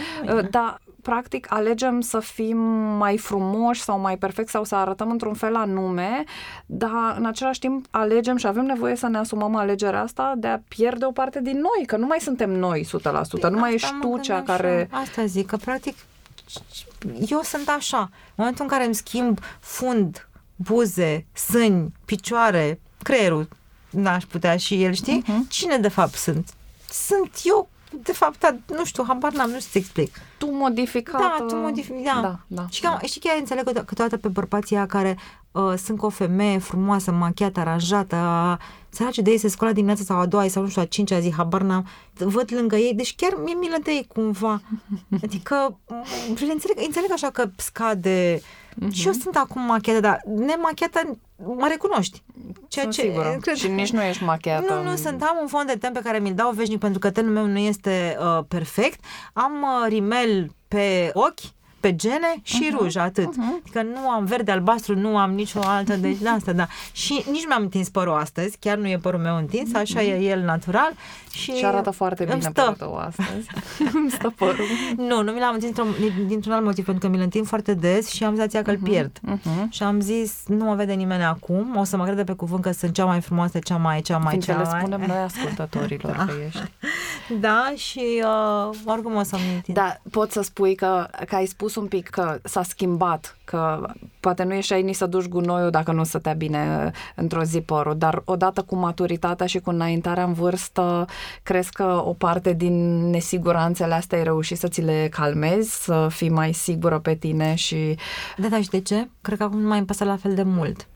dar practic alegem să fim mai frumoși sau mai perfecți sau să arătăm într-un fel anume, dar în același timp alegem și avem nevoie să ne asumăm alegerea asta de a pierde o parte din noi, că nu mai suntem noi 100%, nu mai ești tu cea care... Asta zic, că practic eu sunt așa. În momentul în care îmi schimb fund, buze, sâni, picioare, creierul, n-aș putea și el, știi? Cine de fapt sunt? Sunt eu, de fapt, nu știu, habar n-am, nu știu să-ți explic. tu modificată. Da, tu modificată. Da. Da, da, și da. Chiar înțeleg câteodată pe bărbații care sunt cu o femeie frumoasă, machiată, aranjată, sărace de ei se scoală dimineața sau a doua sau nu știu, a cincea zi, habar n-am, văd lângă ei, deci chiar mi-e milă de ei cumva. Adică, înțeleg așa că scade. Și eu sunt acum machiată, dar nemachiată mă recunoști. Ceea ce, cred, și nici nu ești machiată. Nu sunt. Am un fond de ten pe care mi-l dau veșnic pentru că tenul meu nu este perfect. Am rimel pe ochi, pe gene și ruj, atât. Adică nu am verde, albastru, nu am nicio altă, deci de asta, da. Și nici nu mi-am întins părul astăzi, chiar nu e părul meu întins, așa e el natural. Și arată foarte bine părul tău astăzi. Îmi stă părul. Nu mi l-am întins dintr-un alt motiv, pentru că mi-l întind foarte des și am senzația că îl pierd. Și am zis, nu mă vede nimeni acum, o să mă crede pe cuvânt că sunt cea mai frumoasă, cea mai. Fiindcă le spunem noi ascultătorilor că ești. Da, și oricum o să-mi întind. Da, pot să spui că ai spus un pic că s-a schimbat, că poate nu ieșeai nici să duci gunoiul dacă nu stătea bine într-o zi părul, dar odată cu maturitatea și cu înaintarea în vârstă, crezi că o parte din nesiguranțele astea ai reușit să ți le calmezi, să fii mai sigură pe tine și... Da, și de ce? Cred că acum nu mai îmi pasă la fel de mult.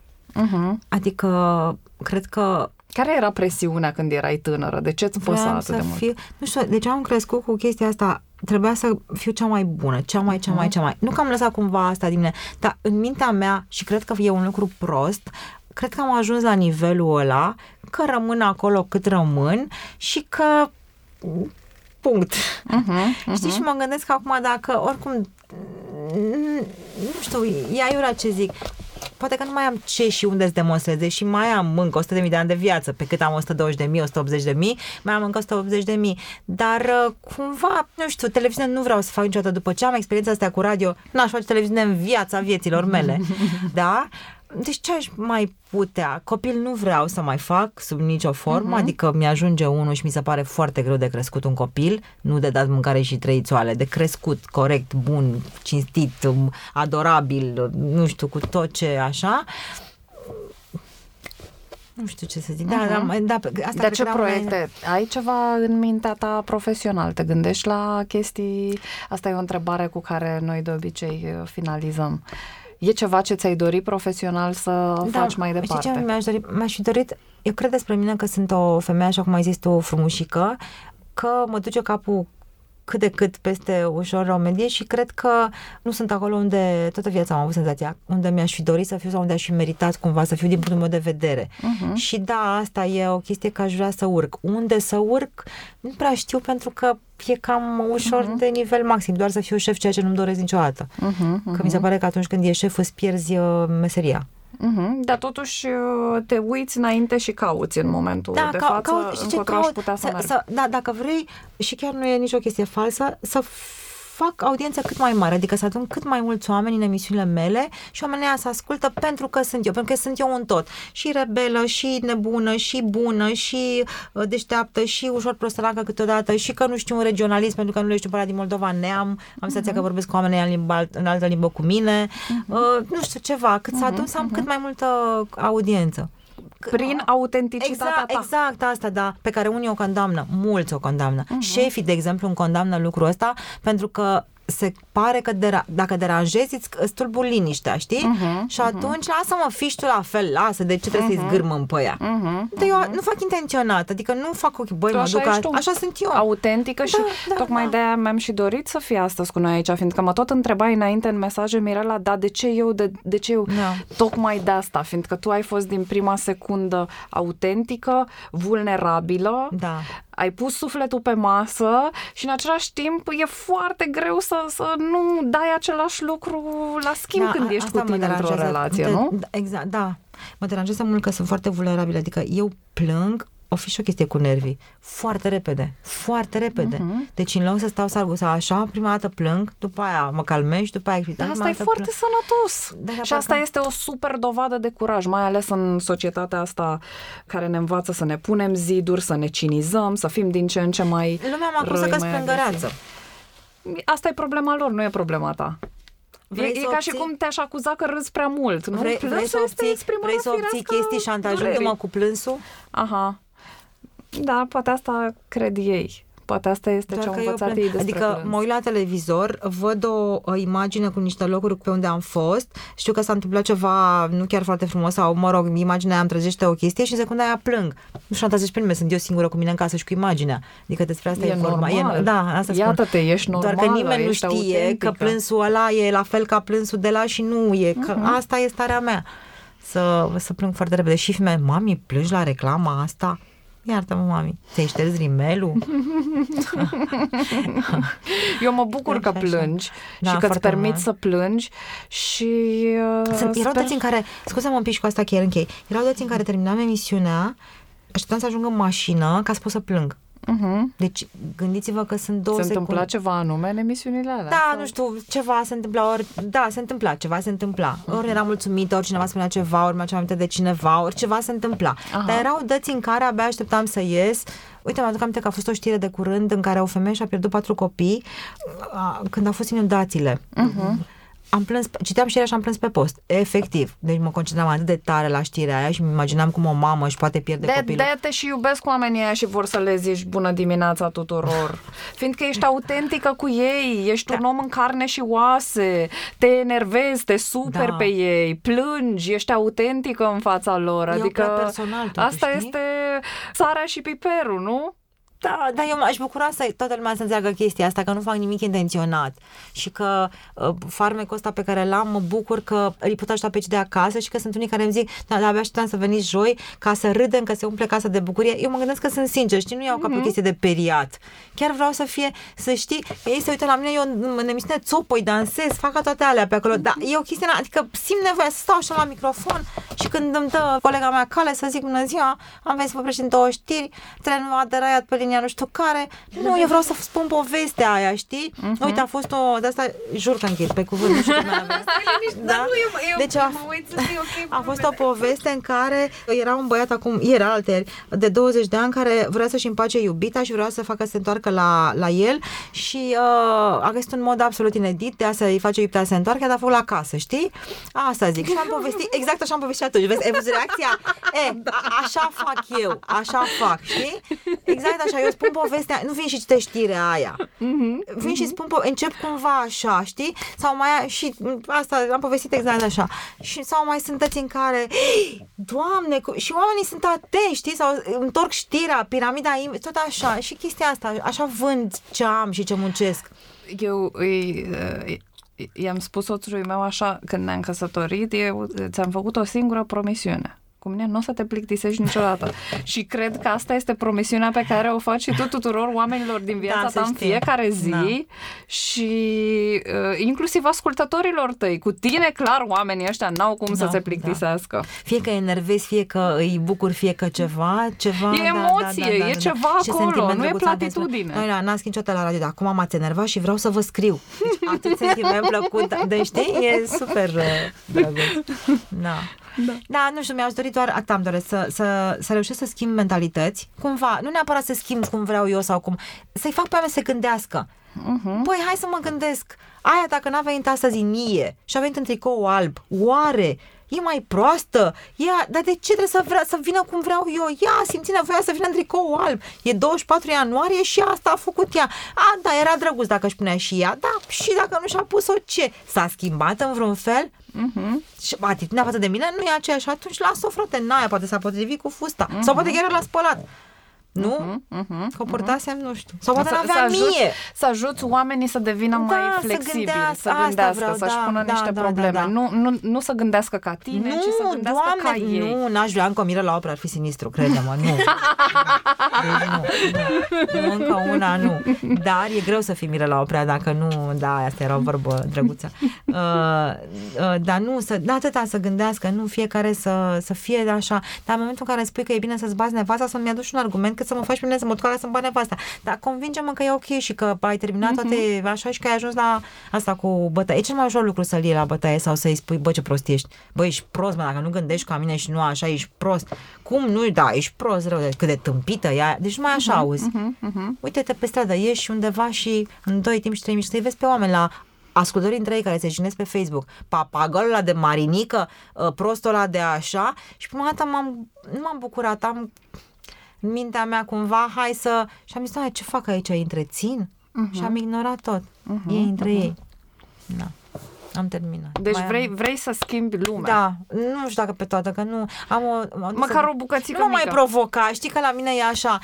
Adică, cred că... Care era presiunea când erai tânără? De ce îți păsa atât de mult? Nu știu, deci am crescut cu chestia asta. Trebuia să fiu cea mai bună, cea mai. Nu că am lăsat cumva asta din mine, dar în mintea mea, și cred că e un lucru prost, cred că am ajuns la nivelul ăla, că rămân acolo cât rămân și că... punct. Știi, și mă gândesc că acum dacă, oricum, nu știu, e aiurea ce zic, poate că nu mai am ce și unde să demonstreze și mai am încă 100.000 de ani de viață, pe cât am 120.000, 180.000, mai am încă 180.000, dar cumva, nu știu, televiziune nu vreau să fac niciodată, după ce am experiența asta cu radio, n-aș face televiziune în viața vieților mele, da? Deci ce aș mai putea? Copil nu vreau să mai fac sub nicio formă, adică mi-ajunge unul și mi se pare foarte greu de crescut un copil, nu de dat mâncare și trei țoale, de crescut corect, bun, cinstit, adorabil, nu știu, cu tot ce așa. Nu știu ce să zic. Asta. Dar ce proiecte? Mai... Ai ceva în mintea ta profesional? Te gândești la chestii? Asta e o întrebare cu care noi de obicei finalizăm. E ceva ce ți-ai dorit profesional să faci mai departe? Știi ce mi-aș fi dorit? Eu cred despre mine că sunt o femeie, așa cum ai zis tu, frumușică, că mă duce capul cât de cât peste ușor la o medie și cred că nu sunt acolo unde toată viața am avut senzația, unde mi-aș fi dorit să fiu sau unde aș fi meritat cumva să fiu din punctul meu de vedere. Și asta e o chestie că aș vrea să urc. Unde să urc? Nu prea știu pentru că e cam ușor de nivel maxim, doar să fiu șef, ceea ce nu-mi doresc niciodată. Că mi se pare că atunci când ești șef îți pierzi meseria. Dar totuși te uiți înainte și cauți în momentul de față încotro aș putea să merg. Dacă vrei, și chiar nu e nicio chestie falsă, să fac audiență cât mai mare, adică să adun cât mai mulți oameni în emisiunile mele și oamenii aia să ascultă pentru că sunt eu, pentru că sunt eu un tot. Și rebelă, și nebună, și bună, și deșteaptă, și ușor prostăracă câteodată, și că nu știu un regionalist pentru că nu le știu părea din Moldova, neam, am senzația că vorbesc cu oamenii în altă limbă cu mine, nu știu, ceva, cât să adun, să am cât mai multă audiență. Prin autenticitatea ta. Exact asta, da, pe care unii o condamnă, mulți o condamnă. Șefii, de exemplu, îmi condamnă lucrul ăsta pentru că se pare că dacă deranjezi îți tulburi liniștea, știi? Și atunci lasă-mă, fiși tu la fel, lasă, de ce trebuie să-i zgârmă în păia? Eu nu fac intenționat, adică nu fac ochii, băi, mă duc așa sunt eu. Autentică și tocmai de-aia mi-am și dorit să fii astăzi cu noi aici, fiindcă mă tot întrebai înainte în mesaje, Mirela, dar de ce eu? Tocmai de asta, fiindcă tu ai fost din prima secundă autentică, vulnerabilă, ai pus sufletul pe masă și în același timp e foarte greu să nu dai același lucru la schimb când ești cu tine într-o relație, nu? Exact, da. Mă deranjează mult că sunt foarte vulnerabilă, adică eu plâng, o fi și o chestie cu nervii, foarte repede. Deci în loc să stau sargusa așa, prima dată plâng, după aia mă calmez, după aia explic. Asta e foarte sănătos. Și asta este o super dovadă de curaj, mai ales în societatea asta care ne învață să ne punem ziduri, să ne cinizăm, să fim din ce în ce mai răi. Lumea m-a acuzat că-s plângăreață. Asta e problema lor, nu e problema ta. E ca și cum te-aș acuza că râzi prea mult. Nu? Vrei să obții chestii și șantajându-mă cu plânsul? Aha. Da, poate asta cred ei. Poate asta este ce au învățat ei despre Adică mă uit la televizor, văd o imagine cu niște locuri pe unde am fost, știu că s-a întâmplat ceva nu chiar foarte frumos sau, mă rog, imaginea îmi trezește o chestie și în secunda aia plâng. Nu știu, antazici prime, sunt eu singură cu mine în casă și cu imaginea. Adică despre asta e normal. Forma. Da, asta spun. Iată-te, ești normală, doar că nimeni nu știe autentică. Că plânsul ăla e la fel ca plânsul de la și nu e. Că asta e starea mea. Să plâng foarte repede. Și fii mea, mami, plângi la reclama asta? Iartă-mă, mami, ți-ai șters rimelul? Eu mă bucur că plângi și că îți permit să plângi și... Erau dăți în care, scuze-mă un pic și cu asta chiar închei, erau dăți în care terminam emisiunea, așteptam să ajung în mașină ca să pot să plâng. Deci gândiți-vă că sunt două secunde. Se întâmpla ceva anume în emisiunile alea? Da, sau? Nu știu, ceva se întâmpla, ori da, se întâmpla, ceva se întâmpla. Ori era mulțumită, ori cineva spunea ceva, ori mi-a ceva aminte de cineva, ori ceva se întâmpla. Aha. Dar erau dăți în care abia așteptam să ies. Uite, mă aduc aminte că a fost o știre de curând în care o femeie și-a pierdut 4 copii când au fost inundațiile. Am plâns, citeam știrea și am plâns pe post. Efectiv. Deci mă concentram atât de tare la știrea aia și îmi imaginam cum o mamă își poate pierde copilul. De-aia te și iubesc oamenii aia și vor să le zici bună dimineața tuturor. Fiindcă ești autentică cu ei, ești un om în carne și oase, te enervezi, te superi pe ei, plângi, ești autentică în fața lor. Adică personal, totuși, asta este sarea și piperul, nu? Da, dar eu m-aș bucura să toată lumea să înțeleagă chestia asta, că nu fac nimic intenționat și că farmecul ăsta pe care l-am, mă bucur că îi pot ajuta pe cei de acasă și că sunt unii care îmi zic, dar abia așteptam să veniți joi ca să râdem, că se umple casa de bucurie. Eu mă gândesc că sunt sincer, știi, nu iau ca pe chestie de periat. Chiar vreau să fie, să știi, ei se uită la mine, eu în emisiune țopoi, dansez, fac ca toate alea pe acolo, dar e o chestie, adică simt nevoia să stau așa la microfon și când îmi dă colega mea cale să zic bună ziua, am venit să vă președin 2 știri, trenul a deraiat pe nu știu care, nu, eu vreau să spun povestea aia, știi? Uite, a fost o de asta, jur că închid pe cuvânt, nu știu cum am zis. Da? Deci a fost o poveste în care era un băiat acum, era alteri, de 20 de ani, care vrea să-și împace iubita și vrea să facă să se întoarcă la el și a găsit un mod absolut inedit de a să-i face iubita să se întoarcă, dar a fost la casă, știi? Asta zic. Și am povestit, exact așa am povestit atunci. Vezi, ai văzut reacția? Așa fac eu, așa fac, știi? Exact așa. Eu spun povestea, nu vin și citești știrea aia. Vin și spun, încep cumva așa, știi? Sau mai și asta am povestit exact așa. Și sau mai sunteți în care, Doamne, și oamenii sunt atenți, știi? Sau întorc știrea, piramida, tot așa. Și chestia asta, așa vând ce am și ce muncesc. Eu i-am spus soțului meu așa când ne-am căsătorit, eu ți-am făcut o singură promisiune. Cu mine nu o să te plictisești niciodată. Și cred că asta este promisiunea pe care o faci și tu tuturor oamenilor din viața ta în fiecare zi și inclusiv ascultătorilor tăi. Cu tine, clar, oamenii ăștia n-au cum să se plictisească. Da. Fie că enervezi, fie că îi bucuri, fie că ceva. E emoție, e ceva acolo, nu e platitudine. Noi n-am scris niciodată la radio, dar acum m-ați enervat și vreau să vă scriu. Deci, atât sentiment plăcut. Deci, știi, e super drăguț. Da, nu știu, mi-aș dori doar atât am doresc să reușesc să schimb mentalități cumva, nu neapărat să schimb cum vreau eu sau cum, să-i fac pe oameni să gândească. Păi, hai să mă gândesc, aia dacă n-a venit astăzi în ie și a venit în tricou alb, oare e mai proastă? Ea, dar de ce trebuie să vină cum vreau eu? Ea simți nevoia să vină în tricou alb. E 24 ianuarie și asta a făcut ea. A, da, era drăguț dacă își punea și ea. Da, și dacă nu și-a pus-o, ce? S-a schimbat în vreun fel? Și atitudinea față de mine nu e aceeași. Atunci las-o, frate, n-aia, poate s-a potrivit cu fusta. Sau poate chiar l-a spălat. Nu? Că o purtasem, nu știu. Sau poate n-avea mie. Să ajuți oamenii să devină mai flexibili, să gândească, să-și pună niște probleme. Da. Nu să gândească ca tine, ci să gândească ca ei. Nu, n-aș vrea încă o miră la operă, ar fi sinistru, crede-mă, nu. Deci nu. Încă una, nu. Dar e greu să fii miră la operă, dacă nu, asta era o vorbă drăguță. Dar nu, atâta să gândească, nu fiecare să fie așa. Dar în momentul în care spui că e bine să-ți bați nevasta, să-mi aduci un argument cât să mă faci pe mine să mă duc la să-mi bani nevasta. Dar convinge-mă că e ok și că ai terminat toate așa și că ai ajuns la asta cu bătaie. E cel mai ușor lucru să-l iei la bătaie sau să-i spui, bă, ce prost ești. Bă, ești prost, mă, dacă nu gândești ca mine și nu așa, ești prost. Cum nu? Da, ești prost, rău, cât de tâmpită e. Deci numai așa auzi. Uite-te pe stradă, ieși undeva și în 2 timp și 3 mici să-i vezi pe oameni la ascultătorii între ei care se jignesc pe Facebook, papagalul ăla de marinică, prostul ăla de așa și prima dată m-am bucurat, am în mintea mea cumva, hai să... Și am zis, hai, ce fac aici, întrețin? Uh-huh. Și am ignorat tot. Uh-huh. Ei între ei. Da. Am terminat. Deci vrei să schimbi lumea. Da, nu știu dacă pe toată, că nu am o măcar o bucățică mică. Nu mai provoca, știi că la mine e așa.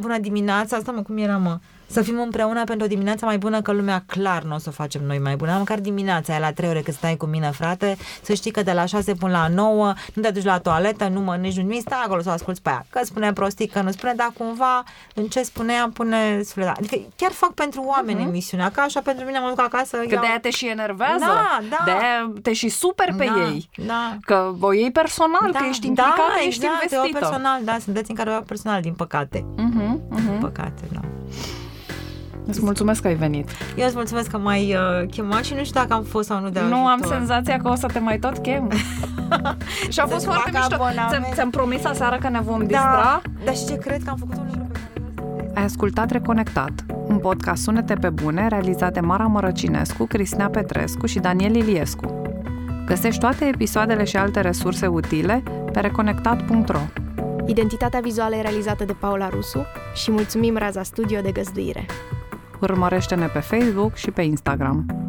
Bună dimineața, asta mă, cum era, mă? Să fim împreună pentru o dimineață mai bună, că lumea clar nu o să o facem noi mai bună. Măcar dimineața aia la 3 ore când stai cu mine, frate, să știi că de la 6 până la 9 nu te duci la toaletă, nu mănânci, nu-mi stai acolo să o asculți pe aia. Că spune prostii, că nu spune, dar cumva în ce spunea, pune sufleta. Adică chiar fac pentru oameni emisiunea, că așa pentru mine mă duc acasă. Că de-aia te și enervează, da. De-aia te și super pe ei. Da. Că o iei personal, că ești implicată, ești investită. Da, personal, da, sunteți în care personal, din păcate. Din păcate, da. Îți mulțumesc că ai venit. Eu îți mulțumesc că m-ai chemat și nu știu dacă am fost sau nu de ajutor. Nu, am senzația că o să te mai tot chem. Și a fost foarte mișto. Ți-am promis aseară că ne vom distra. Dar și ce cred că am făcut un lucru pe care... Ai ascultat Reconectat, un podcast Sunete pe Bune, realizat de Mara Mărăcinescu, Cristina Petrescu și Daniel Iliescu. Găsești toate episoadele și alte resurse utile pe reconectat.ro. Identitatea vizuală e realizată de Paula Rusu și mulțumim Raza Studio de găzduire. Urmărește-ne pe Facebook și pe Instagram.